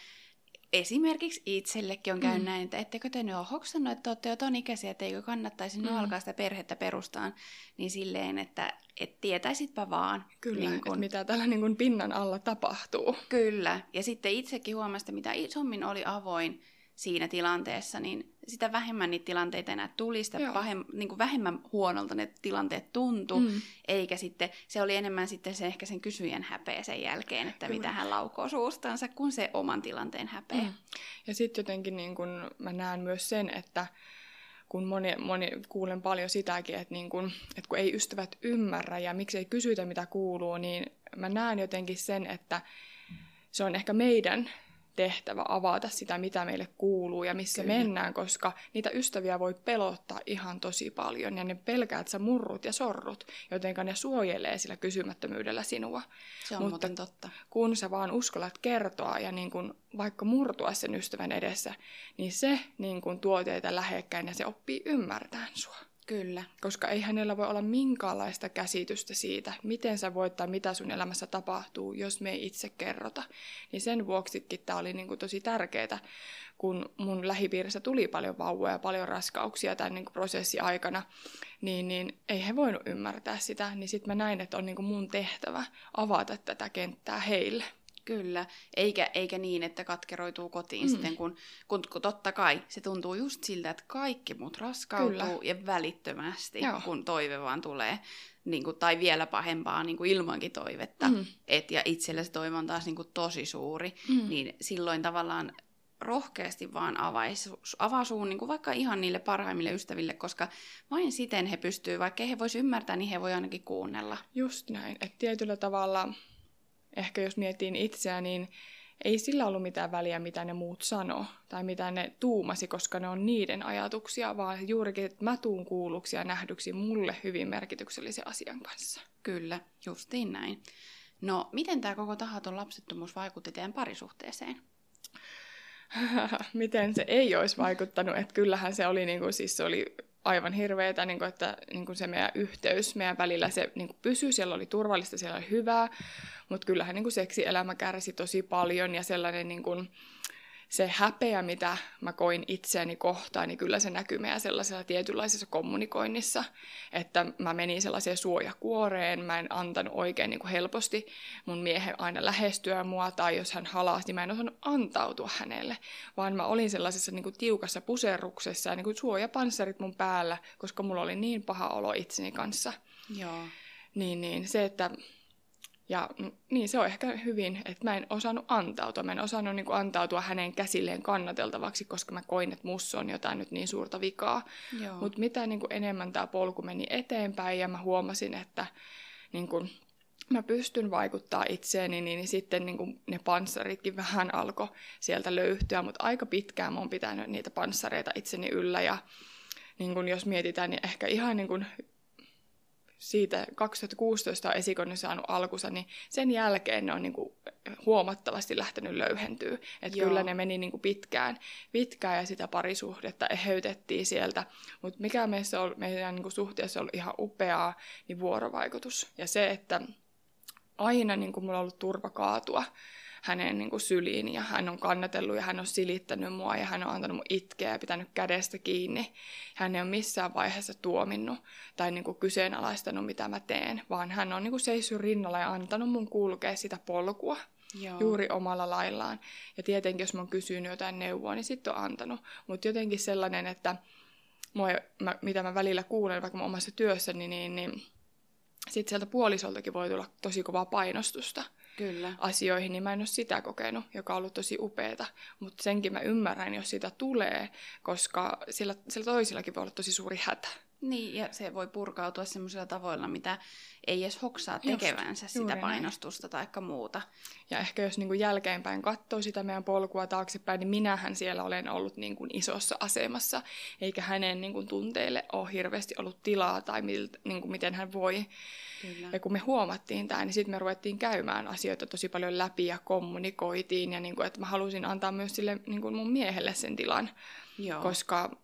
esimerkiksi itsellekin on käynyt mm. näin, että ettekö te nyt ole hoksannut, että olette jo ton ikäisiä, että eikö kannattaisi mm. nyt alkaa sitä perhettä perustaan, niin silleen, että et tietäisitpä vaan. Kyllä, niin kun mitä tällä niin kun pinnan alla tapahtuu. Kyllä, ja sitten itsekin huomasta, mitä isommin oli avoin siinä tilanteessa, niin sitä vähemmän niitä tilanteita enää tuli, sitä pahem, niin kuin vähemmän huonolta ne tilanteet tuntui, mm. eikä sitten, se oli enemmän sitten se ehkä sen kysyjän häpeä sen jälkeen, että Kyllä. mitä hän laukoo suustansa, kun se oman tilanteen häpeä. Mm. Ja sitten jotenkin niin kun mä näen myös sen, että kun moni, moni, kuulen paljon sitäkin, että, niin kun, että kun ei ystävät ymmärrä ja miksei kysytä mitä kuuluu, niin mä näen jotenkin sen, että se on ehkä meidän tehtävä avata sitä, mitä meille kuuluu ja missä Kyllä. mennään, koska niitä ystäviä voi pelottaa ihan tosi paljon ja ne pelkää, että sä murrut ja sorrut, jotenka ne suojelee sillä kysymättömyydellä sinua. Se on mutta totta. Kun sä vaan uskallat kertoa ja niin kun vaikka murtua sen ystävän edessä, niin se niin kun tuo teitä lähekkäin ja se oppii ymmärtämään sua. Kyllä. Koska ei hänellä voi olla minkäänlaista käsitystä siitä, miten sä voit tai mitä sun elämässä tapahtuu, jos me ei itse kerrota. Niin sen vuoksikin tämä oli niinku tosi tärkeää, kun mun lähipiirissä tuli paljon vauvoja ja paljon raskauksia tämän niinku prosessin aikana, niin, niin ei he voinut ymmärtää sitä. Niin sit mä näin, että on niinku mun tehtävä avata tätä kenttää heille. Kyllä, eikä, eikä niin, että katkeroituu kotiin mm. sitten, kun, kun, kun totta kai se tuntuu just siltä, että kaikki muut raskautuu Kyllä. ja välittömästi, Joo. kun toive vaan tulee, niin kuin, tai vielä pahempaa niin kuin ilmankin toivetta, mm. Et, ja itsellä se toive on taas niin kuin tosi suuri, mm. niin silloin tavallaan rohkeasti vaan avaa suun niin kuin vaikka ihan niille parhaimmille ystäville, koska vain siten he pystyvät, vaikka he voisivat ymmärtää, niin he voi ainakin kuunnella. Just näin, että tietyllä tavalla... Ehkä jos mietin itseä, niin ei sillä ollut mitään väliä, mitä ne muut sanoo tai mitä ne tuumasi, koska ne on niiden ajatuksia, vaan juurikin, että mä tuun kuulluksi ja nähdyksi mulle hyvin merkityksellisen asian kanssa. Kyllä, justiin näin. No, miten tämä koko tahaton lapsettomuus vaikutti teidän parisuhteeseen? Miten se ei olisi vaikuttanut? Että kyllähän se oli, niin kuin, siis se oli... aivan hirveetä, niin kuin, että niin kuin se meidän yhteys meidän välillä se niin kuin pysyi, siellä oli turvallista, siellä oli hyvää, mutta kyllähän niin kuin seksielämä kärsi tosi paljon ja sellainen niin kuin, se häpeä, mitä mä koin itseäni kohtaan, niin kyllä se näkyy meidän sellaisella tietynlaisessa kommunikoinnissa, että mä menin sellaiseen suojakuoreen, mä en antanut oikein niin kuin helposti mun miehen aina lähestyä mua, tai jos hän halasi, niin mä en osannut antautua hänelle, vaan mä olin sellaisessa niin kuin tiukassa puserruksessa ja niin kuin suojapanssarit mun päällä, koska mulla oli niin paha olo itseni kanssa. Joo. Niin, niin se, että... Ja niin se on ehkä hyvin, että mä en osannut antautua. Mä en osannut niin kuin antautua hänen käsilleen kannateltavaksi, koska mä koin, että mussa on jotain nyt niin suurta vikaa. Mutta mitä niin kuin enemmän tämä polku meni eteenpäin ja mä huomasin, että niin kuin, mä pystyn vaikuttaa itseeni, niin, niin sitten niin kuin ne panssaritkin vähän alkoi sieltä löyhtyä. Mutta aika pitkään mä oon pitänyt niitä panssareita itseni yllä. Ja niin kuin, jos mietitään, niin ehkä ihan... Niin kuin, siitä kaksituhattakuusitoista on esikonni saanut alkunsa, niin sen jälkeen ne on niin kuin huomattavasti lähtenyt löyhentyä. Että kyllä ne meni niin kuin pitkään, pitkään ja sitä parisuhdetta eheytettiin sieltä. Mutta mikä meissä on, meidän niin kuin suhteessa on ollut ihan upeaa, niin vuorovaikutus. Ja se, että aina niin kuin mulla on ollut turva kaatua hänen niin kuin syliin ja hän on kannatellut ja hän on silittänyt mua ja hän on antanut mun itkeä ja pitänyt kädestä kiinni. Hän ei ole missään vaiheessa tuominnut tai niin kuin kyseenalaistanut, mitä mä teen, vaan hän on niin kuin seissyt rinnalla ja antanut mun kulkea sitä polkua Joo. juuri omalla laillaan. Ja tietenkin, jos mä oon kysynyt jotain neuvoa, niin sitten on antanut. Mutta jotenkin sellainen, että mua, mä, mitä mä välillä kuulen vaikka mun omassa työssäni, niin... niin sitten sieltä puolisoltakin voi tulla tosi kovaa painostusta Kyllä. asioihin, niin mä en ole sitä kokenut, joka on ollut tosi upeata. Mutta senkin mä ymmärrän, jos sitä tulee, koska sillä, sillä toisillakin voi olla tosi suuri hätä. Niin, ja se voi purkautua semmoisilla tavoilla, mitä ei edes hoksaa tekevänsä Just, sitä painostusta tai muuta. Ja ehkä jos niin kuin jälkeenpäin katsoo sitä meidän polkua taaksepäin, niin minähän siellä olen ollut niin kuin isossa asemassa, eikä hänen niin kuin tunteille ole hirveästi ollut tilaa tai miltä, niin kuin miten hän voi. Kyllä. Ja kun me huomattiin tämä, niin sitten me ruvettiin käymään asioita tosi paljon läpi ja kommunikoitiin, ja niin kuin, että mä halusin antaa myös sille niin kuin mun miehelle sen tilan, Joo. koska...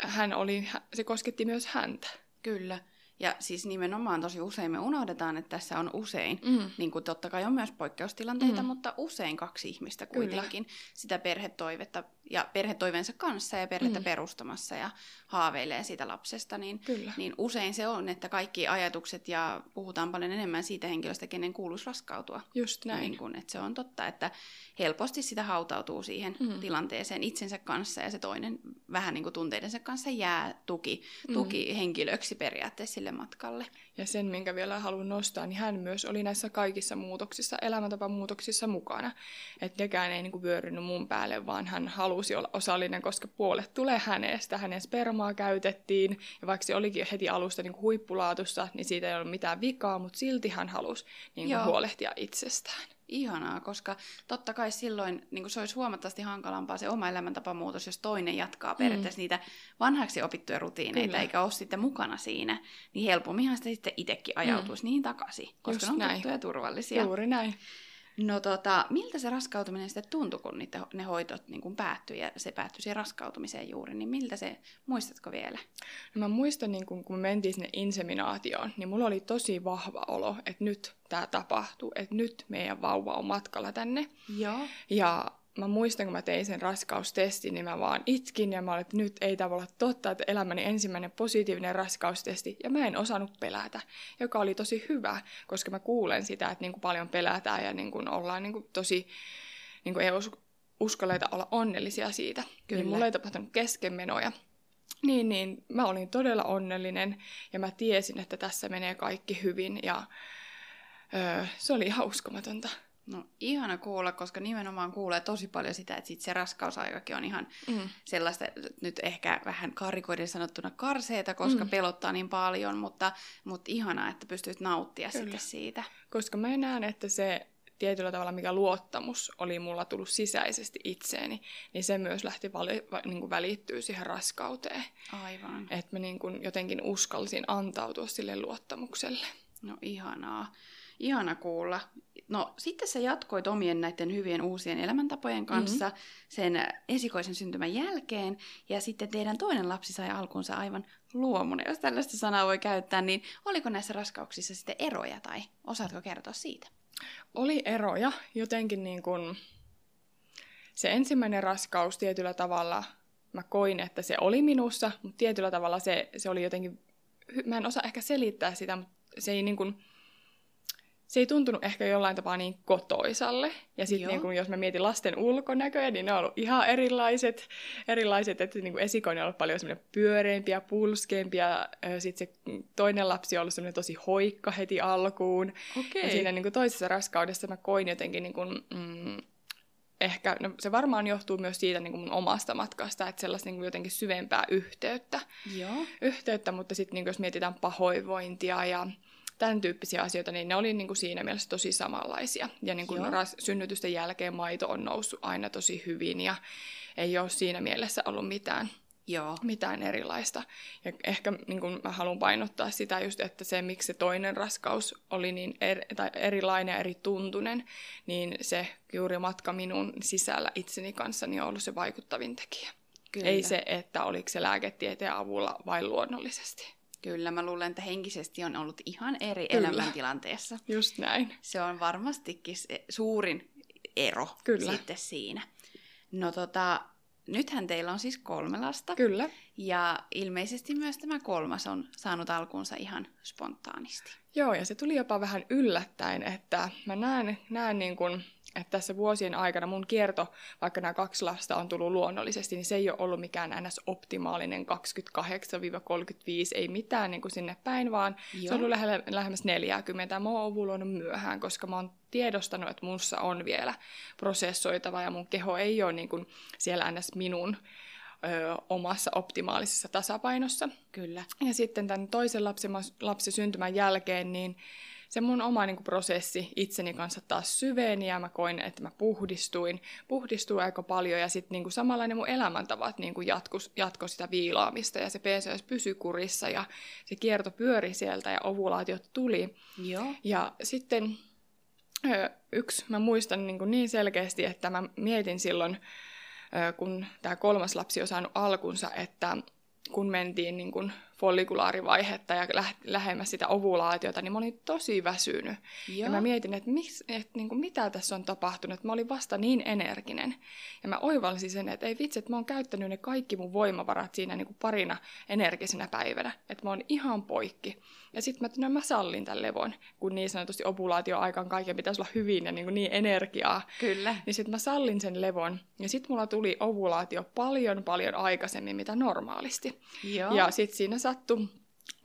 Hän oli, se kosketti myös häntä. Kyllä. Ja siis nimenomaan tosi usein me unohdetaan, että tässä on usein, mm. niin kuin totta kai on myös poikkeustilanteita, mm. mutta usein kaksi ihmistä kuitenkin Kyllä. sitä perhetoivetta ja perhetoiveensa kanssa ja perhettä mm. perustamassa ja haaveilee siitä lapsesta, niin, niin usein se on, että kaikki ajatukset ja puhutaan paljon enemmän siitä henkilöstä, kenen kuuluisi raskautua. Just näin. Niin kuin, että se on totta, että helposti sitä hautautuu siihen mm. tilanteeseen itsensä kanssa ja se toinen vähän niin kuin tunteidensa kanssa jää tuki, tuki mm. henkilöksi periaatteessa sille matkalle. Ja sen, minkä vielä haluan nostaa, niin hän myös oli näissä kaikissa muutoksissa, elämäntapamuutoksissa mukana. Että nekään ei niinku vyörynyt mun päälle, vaan hän halusi olla osallinen, koska puolet tulee hänestä. Hänen spermaa käytettiin, ja vaikka se olikin heti alusta niinku huippulaatussa, niin siitä ei ollut mitään vikaa, mutta silti hän halusi niinku huolehtia itsestään. Ihanaa, koska totta kai silloin niin se olisi huomattavasti hankalampaa se oma elämäntapamuutos, jos toinen jatkaa periaatteessa mm. niitä vanhaksi opittuja rutiineita, kyllä, eikä ole sitten mukana siinä, niin helpomminhan sitä sitten itsekin ajautuisi mm. niihin takaisin, koska just ne on tuttuja ja turvallisia. Juuri näin. No tota, miltä se raskautuminen sitten tuntui, kun niitä, ne hoitot niin kun päättyi ja se päättyi siihen raskautumiseen juuri, niin miltä se, muistatko vielä? No mä muistan, niin kun, kun mentiin sinne inseminaatioon, niin mulla oli tosi vahva olo, että nyt tämä tapahtuu, että nyt meidän vauva on matkalla tänne. Joo. Ja mä muistan, kun mä tein sen raskaustestin, niin mä vaan itkin ja mä olin, että nyt ei tämä voi olla totta, että elämäni ensimmäinen positiivinen raskaustesti. Ja mä en osannut pelätä, joka oli tosi hyvä, koska mä kuulen sitä, että niin kuin paljon pelätään ja niin kuin ollaan niin kuin tosi, niin kuin ei uskalleta olla onnellisia siitä. Kyllä. Niin mulla ei tapahtunut keskenmenoja. Niin, niin mä olin todella onnellinen ja mä tiesin, että tässä menee kaikki hyvin ja öö, se oli ihan uskomatonta. No ihana kuulla, koska nimenomaan kuulee tosi paljon sitä, että sit se raskausaikakin on ihan mm. sellaista, nyt ehkä vähän karikoiden sanottuna karseeta, koska mm. pelottaa niin paljon, mutta, mutta ihanaa, että pystyt nauttia sitten siitä. Koska mä näen, että se tietyllä tavalla, mikä luottamus oli mulla tullut sisäisesti itseeni, niin se myös lähti vali, va, niin kuin välittyä siihen raskauteen. Aivan. Että mä niin kuin jotenkin uskalsin antautua sille luottamukselle. No ihanaa. Ihana kuulla. No sitten sä jatkoit omien näiden hyvien uusien elämäntapojen kanssa mm-hmm. sen esikoisen syntymän jälkeen. Ja sitten teidän toinen lapsi sai alkuunsa aivan luomuna, jos tällaista sanaa voi käyttää. Niin oliko näissä raskauksissa sitten eroja tai osaatko kertoa siitä? Oli eroja. Jotenkin niin kun se ensimmäinen raskaus tietyllä tavalla, mä koin, että se oli minussa. Mutta tietyllä tavalla se, se oli jotenkin, mä en osaa ehkä selittää sitä, mutta se ei niin kun se ei tuntunut ehkä jollain tapaa niin kotoisalle. Ja sitten niin jos mä mietin lasten ulkonäköä, niin ne on ollut ihan erilaiset. erilaiset että niin esikoinen on ollut paljon semmoinen pyöreämpi ja pulskeampi. Ja sitten se toinen lapsi on ollut semmoinen tosi hoikka heti alkuun. Okay. Ja siinä niin toisessa raskaudessa mä koin jotenkin niin kuin, mm, ehkä, no se varmaan johtuu myös siitä niin kuin mun omasta matkasta, että sellaista niin kuin jotenkin syvempää yhteyttä. Joo. yhteyttä mutta sitten niin jos mietitään pahoinvointia ja tämän tyyppisiä asioita, niin ne oli niin kuin siinä mielessä tosi samanlaisia. Ja niin kuin ras- synnytysten jälkeen maito on noussut aina tosi hyvin ja ei ole siinä mielessä ollut mitään, Joo. mitään erilaista. Ja ehkä niin kuin mä haluan painottaa sitä just, että se miksi se toinen raskaus oli niin er- tai erilainen ja eri tuntunen, niin se juuri matka minun sisällä itseni kanssa niin on ollut se vaikuttavin tekijä. Kyllä. Ei se, että oliko se lääketieteen avulla vai luonnollisesti. Kyllä, mä luulen, että henkisesti on ollut ihan eri Kyllä. elämäntilanteessa. Just näin. Se on varmastikin suurin ero Kyllä. sitten siinä. No tota, nythän teillä on siis kolme lasta. Kyllä. Ja ilmeisesti myös tämä kolmas on saanut alkuunsa ihan spontaanisti. Joo, ja se tuli jopa vähän yllättäen, että mä näen, näen niin kuin, että tässä vuosien aikana mun kierto, vaikka nämä kaksi lasta on tullut luonnollisesti, niin se ei ole ollut mikään ns. Optimaalinen kaksikymmentäkahdeksan kolmekymmentäviisi, ei mitään niin kuin sinne päin, vaan Joo. se on ollut lähellä, lähemmäs neljäkymmentä. Mä oon ovuloinut myöhään, koska mä oon tiedostanut, että mussa on vielä prosessoitava ja mun keho ei ole niin kuin siellä ns. Minun Öö, omassa optimaalisessa tasapainossa. Kyllä. Ja sitten tämän toisen lapsen, lapsen syntymän jälkeen, niin se mun oma niin kuin, prosessi itseni kanssa taas syveni, ja mä koin, että mä puhdistuin. Puhdistuin aika paljon, ja sitten niin samanlainen mun elämäntavat niin jatkoi jatko sitä viilaamista, ja se P C O S pysyi kurissa, ja se kierto pyöri sieltä, ja ovulaatiot tuli. Joo. Ja sitten öö, yksi, mä muistan niin, niin selkeästi, että mä mietin silloin, kun tämä kolmas lapsi on saanut alkunsa, että kun mentiin niin kun follikulaarivaihetta ja lähemmäs sitä ovulaatiota, niin mä olin tosi väsynyt. Joo. Ja mä mietin, että, mis, että niin kun mitä tässä on tapahtunut. Mä olin vasta niin energinen. Ja mä oivalsin sen, että ei vitsi, että mä oon käyttänyt ne kaikki mun voimavarat siinä niin kun parina energisenä päivänä. Että mä oon ihan poikki. Ja sitten mä, no, mä sallin tämän levon, kun niin sanotusti ovulaatioaikaan kaiken pitäisi olla hyvin ja niin, niin energiaa. Kyllä. Niin sitten mä sallin sen levon. Ja sitten mulla tuli ovulaatio paljon paljon aikaisemmin, mitä normaalisti. Joo. Ja sitten siinä sattui,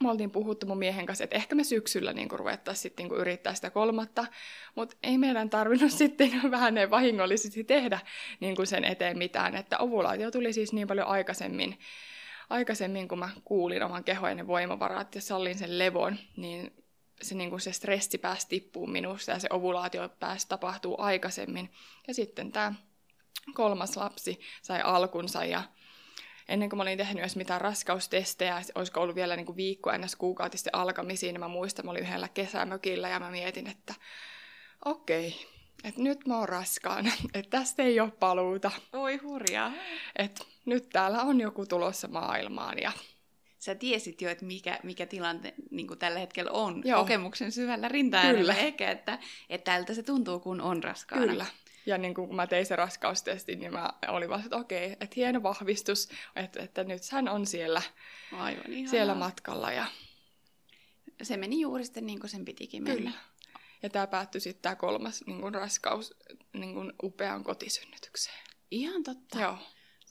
me oltiin puhuttu mun miehen kanssa, että ehkä me syksyllä niin ruvettaisiin sitten niin yrittää sitä kolmatta, mutta ei meidän tarvinnut sitten vähän ne vahingollisesti tehdä niin sen eteen mitään. Että ovulaatio tuli siis niin paljon aikaisemmin. Aikaisemmin, kun mä kuulin oman kehojeni voimavarat ja sallin sen levon, niin se, niin kuin se stressi pääsi tippuun minusta ja se ovulaatio pääsi tapahtuu aikaisemmin. Ja sitten tämä kolmas lapsi sai alkunsa ja ennen kuin mä olin tehnyt edes mitään raskaustestejä, olisiko ollut vielä niin kuin viikko ennen kuukautisten alkamisiin, niin mä muistan, mä olin yhdellä kesämökillä ja mä mietin, että okei, että nyt mä oon raskaana, että tästä ei ole paluuta. Oi hurjaa. Että nyt täällä on joku tulossa maailmaan ja... Sä tiesit jo, että mikä, mikä tilanne niin kuin tällä hetkellä on. Joo. Kokemuksen syvällä rintaäänellä eikä, että, että tältä se tuntuu, kun on raskaana. Kyllä. Ja niin kun mä tein sen raskaustestin, niin mä olin vaan, että okei, okay, että hieno vahvistus, että, että nyt hän on siellä, aivan, siellä matkalla. Ja... Se meni juuri sitten niin kuin sen pitikin mennä. Kyllä. Ja tämä päättyi sitten tämä kolmas niin kun raskaus niin kun upean kotisynnytykseen. Ihan totta. Joo.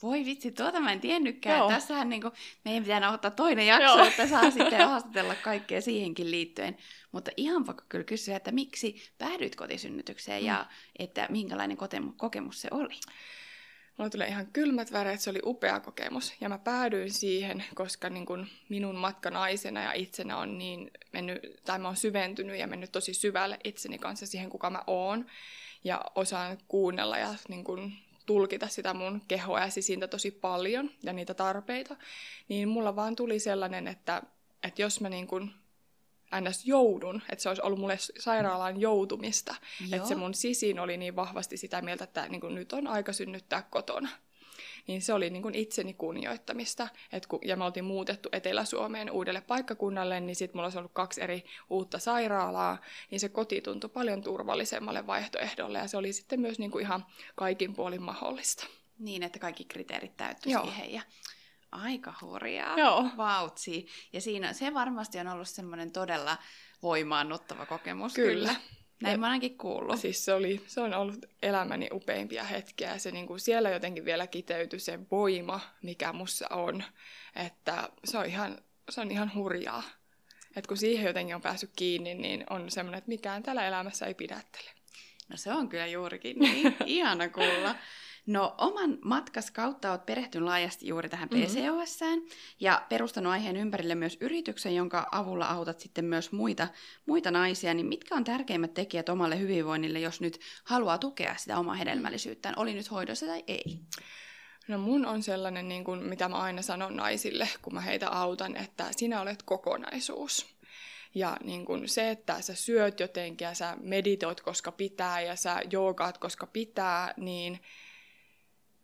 Voi vitsi, tuota mä en tiennytkään. Joo. Tässähän niin kuin, meidän pitää ottaa toinen jakso, joo, että saa sitten haastatella kaikkea siihenkin liittyen. Mutta ihan pakko kyllä kysyä, että miksi päädyit kotisynnytykseen mm. ja että minkälainen kotem- kokemus se oli? Mulla tulee ihan kylmät väreet, se oli upea kokemus. Ja mä päädyin siihen, koska niin kun minun matka naisena ja itsenä on niin mennyt, tai mä oon syventynyt ja mennyt tosi syvälle itseni kanssa siihen, kuka mä oon. Ja osaan kuunnella ja niin kun tulkita sitä mun kehoa ja sisintä tosi paljon ja niitä tarpeita, niin mulla vaan tuli sellainen, että, että jos mä niin kuin ns. Joudun, että se olisi ollut mulle sairaalaan joutumista, joo, että se mun sisin oli niin vahvasti sitä mieltä, että niin kuin nyt on aika synnyttää kotona. Niin se oli niin kuin itseni kunnioittamista, et kun, ja me oltiin muutettu Etelä-Suomeen uudelle paikkakunnalle, niin sitten mulla olisi ollut kaksi eri uutta sairaalaa, niin se koti tuntui paljon turvallisemmalle vaihtoehdolle, ja se oli sitten myös niin kuin ihan kaikin puolin mahdollista. Niin, että kaikki kriteerit täyttyi siihen, ja aika hurjaa, joo, vautsi. Ja siinä, se varmasti on ollut semmoinen todella voimaannuttava kokemus. Kyllä. Kyllä. Näin mä ainakin kuullut. Siis se, oli, se on ollut elämäni upeimpia hetkiä. Se niinku siellä jotenkin vielä kiteytyi se voima, mikä mussa on. Että se on ihan, se on ihan hurjaa. Et kun siihen jotenkin on päässyt kiinni, niin on semmoinen, että mikään täällä elämässä ei pidättele. No se on kyllä juurikin niin. Ihana kuulla. No oman matkas kautta olet perehtynyt laajasti juuri tähän P C O S:ään mm-hmm. ja perustanut aiheen ympärille myös yrityksen, jonka avulla autat sitten myös muita, muita naisia. Niin mitkä on tärkeimmät tekijät omalle hyvinvoinnille, jos nyt haluaa tukea sitä omaa hedelmällisyyttään, oli nyt hoidossa tai ei? No mun on sellainen, niin kuin, mitä mä aina sanon naisille, kun mä heitä autan, että sinä olet kokonaisuus. Ja niin kun se, että sä syöt jotenkin ja sä meditoit, koska pitää ja sä joogaat, koska pitää, niin...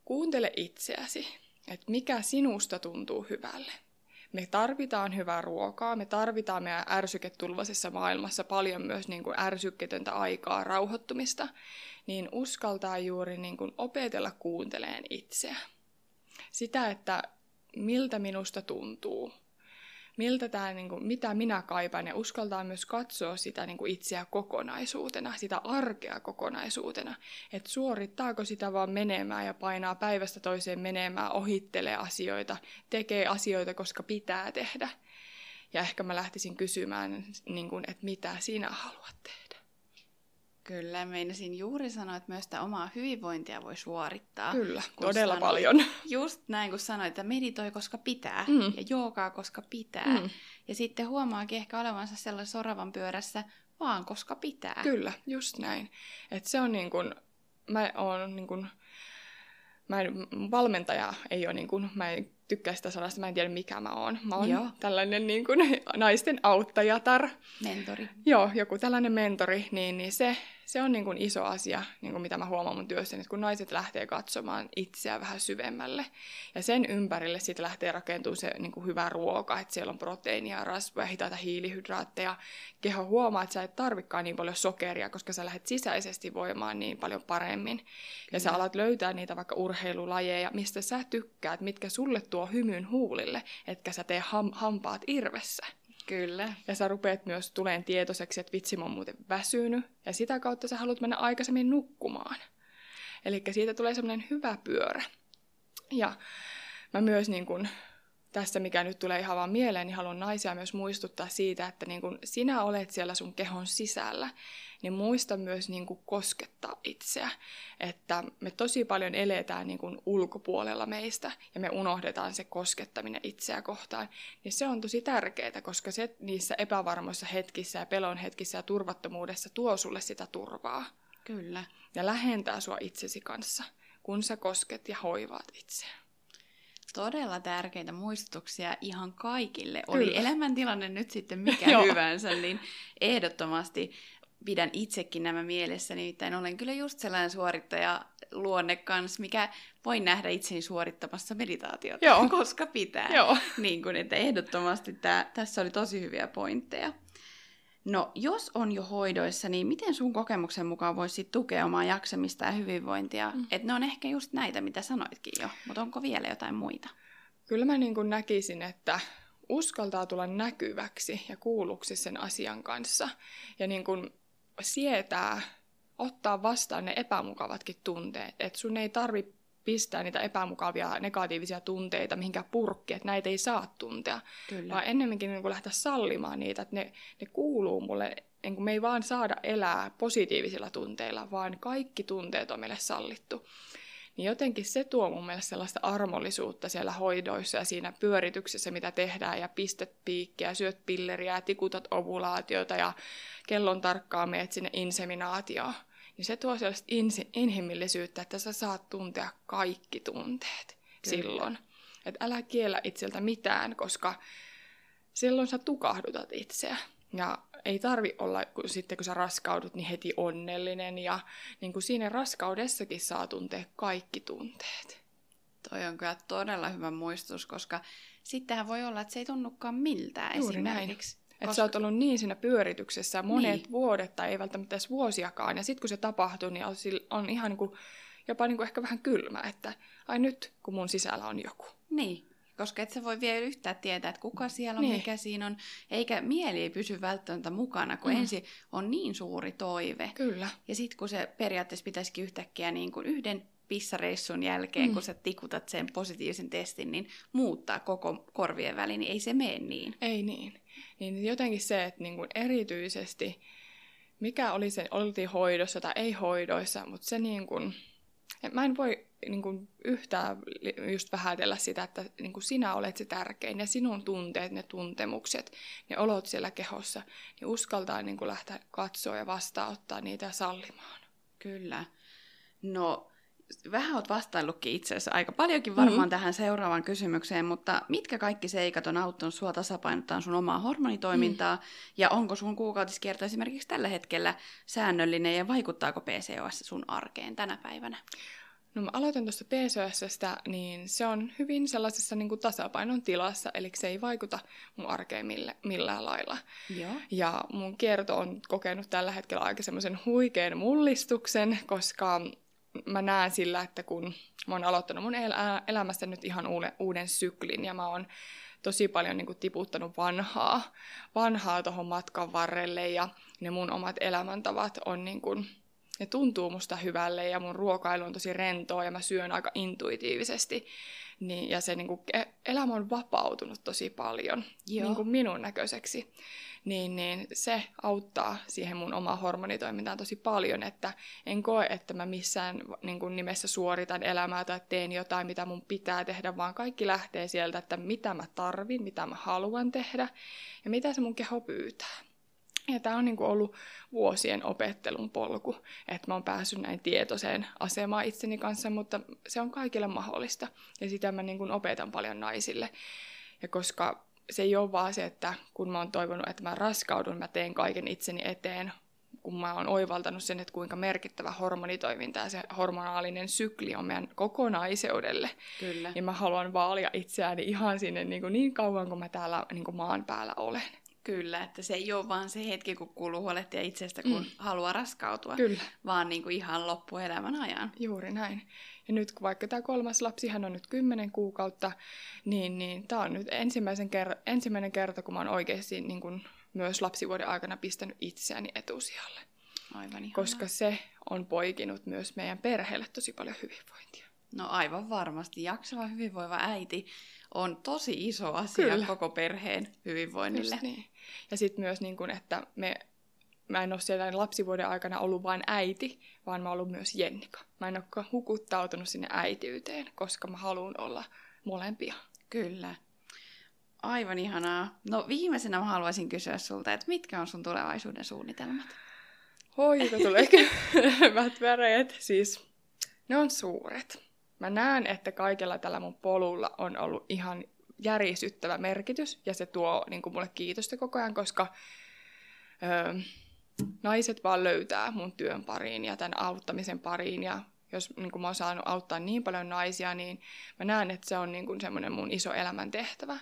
Kuuntele itseäsi, että mikä sinusta tuntuu hyvälle. Me tarvitaan hyvää ruokaa, me tarvitaan meidän ärsyketulvaisessa maailmassa paljon myös niin kuin ärsyketöntä aikaa, rauhoittumista, niin uskaltaa juuri niin kuin opetella kuunteleen itseä. Sitä, että miltä minusta tuntuu, miltä tämä, niin kuin, mitä minä kaipaan, ja uskaltaa myös katsoa sitä niin kuin itseä kokonaisuutena, sitä arkea kokonaisuutena. Että suorittaako sitä vaan menemään ja painaa päivästä toiseen menemään, ohittelee asioita, tekee asioita, koska pitää tehdä. Ja ehkä mä lähtisin kysymään, niin kuin, että mitä sinä haluat tehdä. Kyllä, meinasin juuri sanoa, että myös sitä omaa hyvinvointia voi suorittaa. Kyllä, todella sanoit, paljon. Just näin, kun sanoit, että meditoi, koska pitää, mm. ja joogaa, koska pitää. Mm. Ja sitten huomaakin ehkä olevansa sellaisen oravan pyörässä, vaan koska pitää. Kyllä, just näin. Että se on niin kuin, mä oon niin kuin, mä en, valmentaja ei ole niin kuin, mä en tykkää sitä sanasta, mä en tiedä mikä mä oon. Mä oon, joo, tällainen niin kuin naisten auttajatar. Mentori. Joo, joku tällainen mentori, niin, niin se, se on niin kuin iso asia, niin kuin mitä mä huomaan mun työssäni, että kun naiset lähtee katsomaan itseä vähän syvemmälle, ja sen ympärille sitten lähtee rakentumaan se niin kuin hyvä ruoka, että siellä on proteiinia, rasvoja, hitaita hiilihydraatteja. Keho huomaa, että sä et tarvikaan niin paljon sokeria, koska sä lähdet sisäisesti voimaan niin paljon paremmin. Ja sä alat löytää niitä vaikka urheilulajeja, mistä sä tykkäät, mitkä sulle tuo hymyn huulille, etkä sä tee ham- hampaat irvessä. Kyllä. Ja sä rupeat myös tuleen tietoiseksi, että vitsi, mä oon muuten väsynyt. Ja sitä kautta sä haluat mennä aikaisemmin nukkumaan. Eli siitä tulee semmoinen hyvä pyörä. Ja mä myös niin kun, tässä, mikä nyt tulee ihan vaan mieleen, niin haluan naisia myös muistuttaa siitä, että niin kun sinä olet siellä sun kehon sisällä, niin muista myös niin kun koskettaa itseä. Että me tosi paljon eletään niin kun ulkopuolella meistä ja me unohdetaan se koskettaminen itseä kohtaan. Ja se on tosi tärkeää, koska se niissä epävarmoissa hetkissä ja pelon hetkissä ja turvattomuudessa tuo sulle sitä turvaa. Kyllä. Ja lähentää sua itsesi kanssa, kun sä kosket ja hoivaat itseä. Todella tärkeitä muistutuksia ihan kaikille. Kyllä. Oli elämäntilanne nyt sitten mikä hyvänsä, niin ehdottomasti pidän itsekin nämä mielessä. Nimittäin olen kyllä just sellainen suorittajaluonne kanssa, mikä voi nähdä itseni suorittamassa meditaatiota, Joo. koska pitää. Joo. Niin kun, että ehdottomasti tää, tässä oli tosi hyviä pointteja. No, jos on jo hoidoissa, niin miten sun kokemuksen mukaan voisi tukea omaa jaksamista ja hyvinvointia? Mm. Että ne on ehkä just näitä, mitä sanoitkin jo, mutta onko vielä jotain muita? Kyllä mä niin kuin näkisin, että uskaltaa tulla näkyväksi ja kuulluksi sen asian kanssa. Ja niin kuin sietää, ottaa vastaan ne epämukavatkin tunteet. Että sun ei tarvitse pistää niitä epämukavia, negatiivisia tunteita mihinkään purkkiin, että näitä ei saa tuntea. Kyllä. Vaan ennemminkin niin kuin lähteä sallimaan niitä, että ne, ne kuuluu mulle. Niin kuin me ei vaan saada elää positiivisilla tunteilla, vaan kaikki tunteet on meille sallittu. Niin jotenkin se tuo mun mielestä sellaista armollisuutta siellä hoidoissa ja siinä pyörityksessä, mitä tehdään, ja pistät piikkiä, syöt pilleriä, ja tikutat ovulaatiota ja kellon tarkkaan meet sinne inseminaatioon. Niin se tuo sellaista inhimillisyyttä, että sä saat tuntea kaikki tunteet Kyllä. silloin. Että älä kiellä itseltä mitään, koska silloin sä tukahdutat itseä. Ja ei tarvi olla, kun sitten kun sä raskaudut, niin heti onnellinen. Ja niin kuin siinä raskaudessakin saa tuntea kaikki tunteet. Toi on kyllä todella hyvä muistutus, koska sittenhän voi olla, että se ei tunnukaan miltään Juuri esimerkiksi. Näin. Että koska... sä oot ollut niin siinä pyörityksessä monet niin. vuodet tai ei välttämättä edes vuosiakaan. Ja sitten kun se tapahtuu, niin on ihan niin kuin, jopa niin kuin ehkä vähän kylmä, että ai nyt kun mun sisällä on joku. Niin, koska et sä voi vielä yhtään tietää, että kuka siellä on, niin. mikä siinä on. Eikä mieli ei pysy välttämättä mukana, kun mm. ensin on niin suuri toive. Kyllä. Ja sitten kun se periaatteessa pitäisikin yhtäkkiä niin kuin yhden pissareissun jälkeen, mm. kun sä tikutat sen positiivisen testin, niin muuttaa koko korvien väliin, niin ei se mene niin. Ei niin. Niin jotenkin se, että niin kuin erityisesti, mikä oli se, oltiin hoidossa tai ei hoidoissa, mutta se niin kuin, mä en voi niin kuin yhtään just vähätellä sitä, että niin kuin sinä olet se tärkein ja sinun tunteet, ne tuntemukset, ne olot siellä kehossa, niin uskaltaa niin kuin lähteä katsoa ja vastaanottaa niitä ja sallimaan. Kyllä. No... Vähän olet vastaillutkin itse asiassa aika paljonkin varmaan mm-hmm. tähän seuraavaan kysymykseen, mutta mitkä kaikki seikat on auttanut sinua tasapainottamaan sun omaa hormonitoimintaa, mm. ja onko sun kuukautiskierto esimerkiksi tällä hetkellä säännöllinen, ja vaikuttaako P C O S sun arkeen tänä päivänä? No mä aloitan tuosta P C O S:stä, niin se on hyvin sellaisessa niin kuin tasapainon tilassa, eli se ei vaikuta mun arkeen mille, millään lailla. Joo. Ja mun kierto on kokenut tällä hetkellä aika semmoisen huikean mullistuksen, koska... Mä näen sillä, että kun mä oon aloittanut mun elä- elämästä nyt ihan uuden, uuden syklin ja mä oon tosi paljon niin kuin tiputtanut vanhaa, vanhaa tuohon matkan varrelle ja ne mun omat elämäntavat on niin kuin, ne tuntuu musta hyvälle ja mun ruokailu on tosi rentoa ja mä syön aika intuitiivisesti niin, ja se niin kuin, elämä on vapautunut tosi paljon niin kuin minun näköiseksi. Niin, niin se auttaa siihen mun omaa hormonitoimintaan tosi paljon, että en koe, että mä missään niin kuin nimessä suoritan elämää tai teen jotain, mitä mun pitää tehdä, vaan kaikki lähtee sieltä, että mitä mä tarvin, mitä mä haluan tehdä ja mitä se mun keho pyytää. Ja tää on niin kuin ollut vuosien opettelun polku, että mä oon päässyt näin tietoiseen asemaan itseni kanssa, mutta se on kaikille mahdollista ja sitä mä niin kuin opetan paljon naisille. Ja koska se ei ole vaan se, että kun mä oon toivonut, että mä raskaudun, mä teen kaiken itseni eteen, kun mä oon oivaltanut sen, että kuinka merkittävä hormonitoiminta ja se hormonaalinen sykli on meidän kokonaiseudelle. Kyllä. Ja mä haluan vaalia itseäni ihan sinne niin, kuin niin kauan, kun mä täällä niin kuin maan päällä olen. Kyllä, että se ei ole vaan se hetki, kun kuuluu huolehtia itsestä, kun mm. haluaa raskautua, Kyllä. vaan niin kuin ihan loppuelämän ajan. Juuri näin. Ja nyt kun vaikka tämä kolmas lapsihan on nyt kymmenen kuukautta, niin, niin tämä on nyt ensimmäisen ker- ensimmäinen kerta, kun mä oon oikeasti niin kun myös lapsivuoden aikana pistänyt itseäni etusijalle. Aivan ihanaa. Koska se on poikinut myös meidän perheelle tosi paljon hyvinvointia. No aivan varmasti. Jaksava hyvinvoiva äiti on tosi iso asia Kyllä. koko perheen hyvinvoinnille. Niin. Ja sitten myös, niin kun, että me, mä en ole siellä lapsivuoden aikana ollut vain äiti, vaan mä oon ollut myös Jennika. Mä en ole hukuttautunut sinne äitiyteen, koska mä haluan olla molempia. Kyllä. Aivan ihanaa. No viimeisenä mä haluaisin kysyä sulta, että mitkä on sun tulevaisuuden suunnitelmat? Hoi, kun tulee kylmät väreet. Siis ne on suuret. Mä näen, että kaikella tällä mun polulla on ollut ihan järisyttävä merkitys. Ja se tuo niin kuin mulle kiitosta koko ajan, koska öö, naiset vaan löytää mun työn pariin ja tämän auttamisen pariin. Ja jos niin kuin mä oon saanut auttaa niin paljon naisia, niin mä näen, että se on niin kuin semmoinen mun iso elämän tehtävä.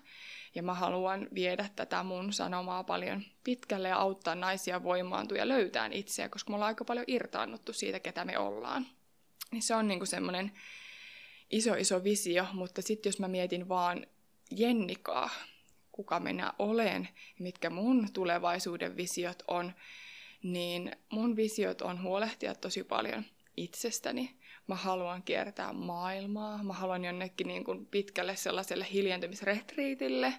Ja mä haluan viedä tätä mun sanomaa paljon pitkälle ja auttaa naisia voimaantua ja löytää itseä, koska me ollaan aika paljon irtaannuttu siitä, ketä me ollaan. Niin se on niinku semmoinen iso, iso visio, mutta sitten jos mä mietin vaan Jennikaa, kuka minä olen, mitkä mun tulevaisuuden visiot on, niin mun visiot on huolehtia tosi paljon itsestäni. Mä haluan kiertää maailmaa, mä haluan jonnekin niin kuin pitkälle sellaiselle hiljentymisretriitille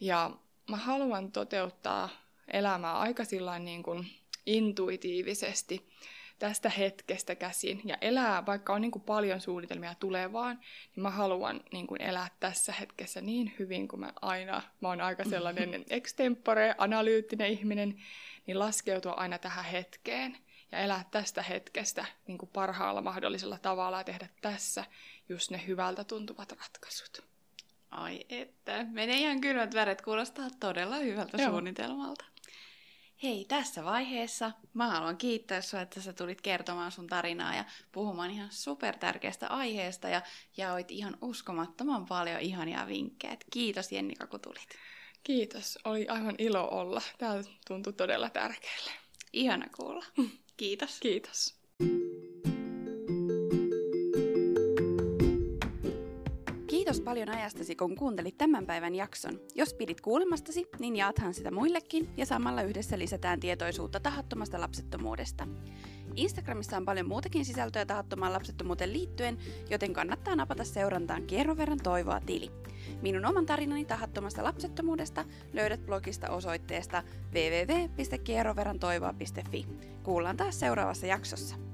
ja mä haluan toteuttaa elämää aika sillain niin kuin intuitiivisesti tästä hetkestä käsin ja elää, vaikka on niin kuin paljon suunnitelmia tulevaan, niin mä haluan niin kuin elää tässä hetkessä niin hyvin kuin mä aina, mä oon aika sellainen extempore, analyyttinen ihminen, niin laskeutua aina tähän hetkeen. Ja elää tästä hetkestä niin kuin parhaalla mahdollisella tavalla ja tehdä tässä just ne hyvältä tuntuvat ratkaisut. Ai että, menee ihan kylmät väret, kuulostaa todella hyvältä Joo. suunnitelmalta. Hei, tässä vaiheessa mä haluan kiittää sua, että sä tulit kertomaan sun tarinaa ja puhumaan ihan supertärkeästä aiheesta ja jaoit ihan uskomattoman paljon ihania vinkkejä. Kiitos Jennika, kun tulit. Kiitos, oli aivan ilo olla. Tää tuntui todella tärkeälle. Ihana kuulla. Kiitos. Kiitos. Kiitos paljon ajastasi, kun kuuntelit tämän päivän jakson. Jos pidit kuulemastasi, niin jaathan sitä muillekin ja samalla yhdessä lisätään tietoisuutta tahattomasta lapsettomuudesta. Instagramissa on paljon muutakin sisältöä tahattomaan lapsettomuuteen liittyen, joten kannattaa napata seurantaan Kierroveran toivoa -tili. Minun oman tarinani tahattomasta lapsettomuudesta löydät blogista osoitteesta double-u double-u double-u piste kieroverantoivoa piste fi. Kuullaan taas seuraavassa jaksossa.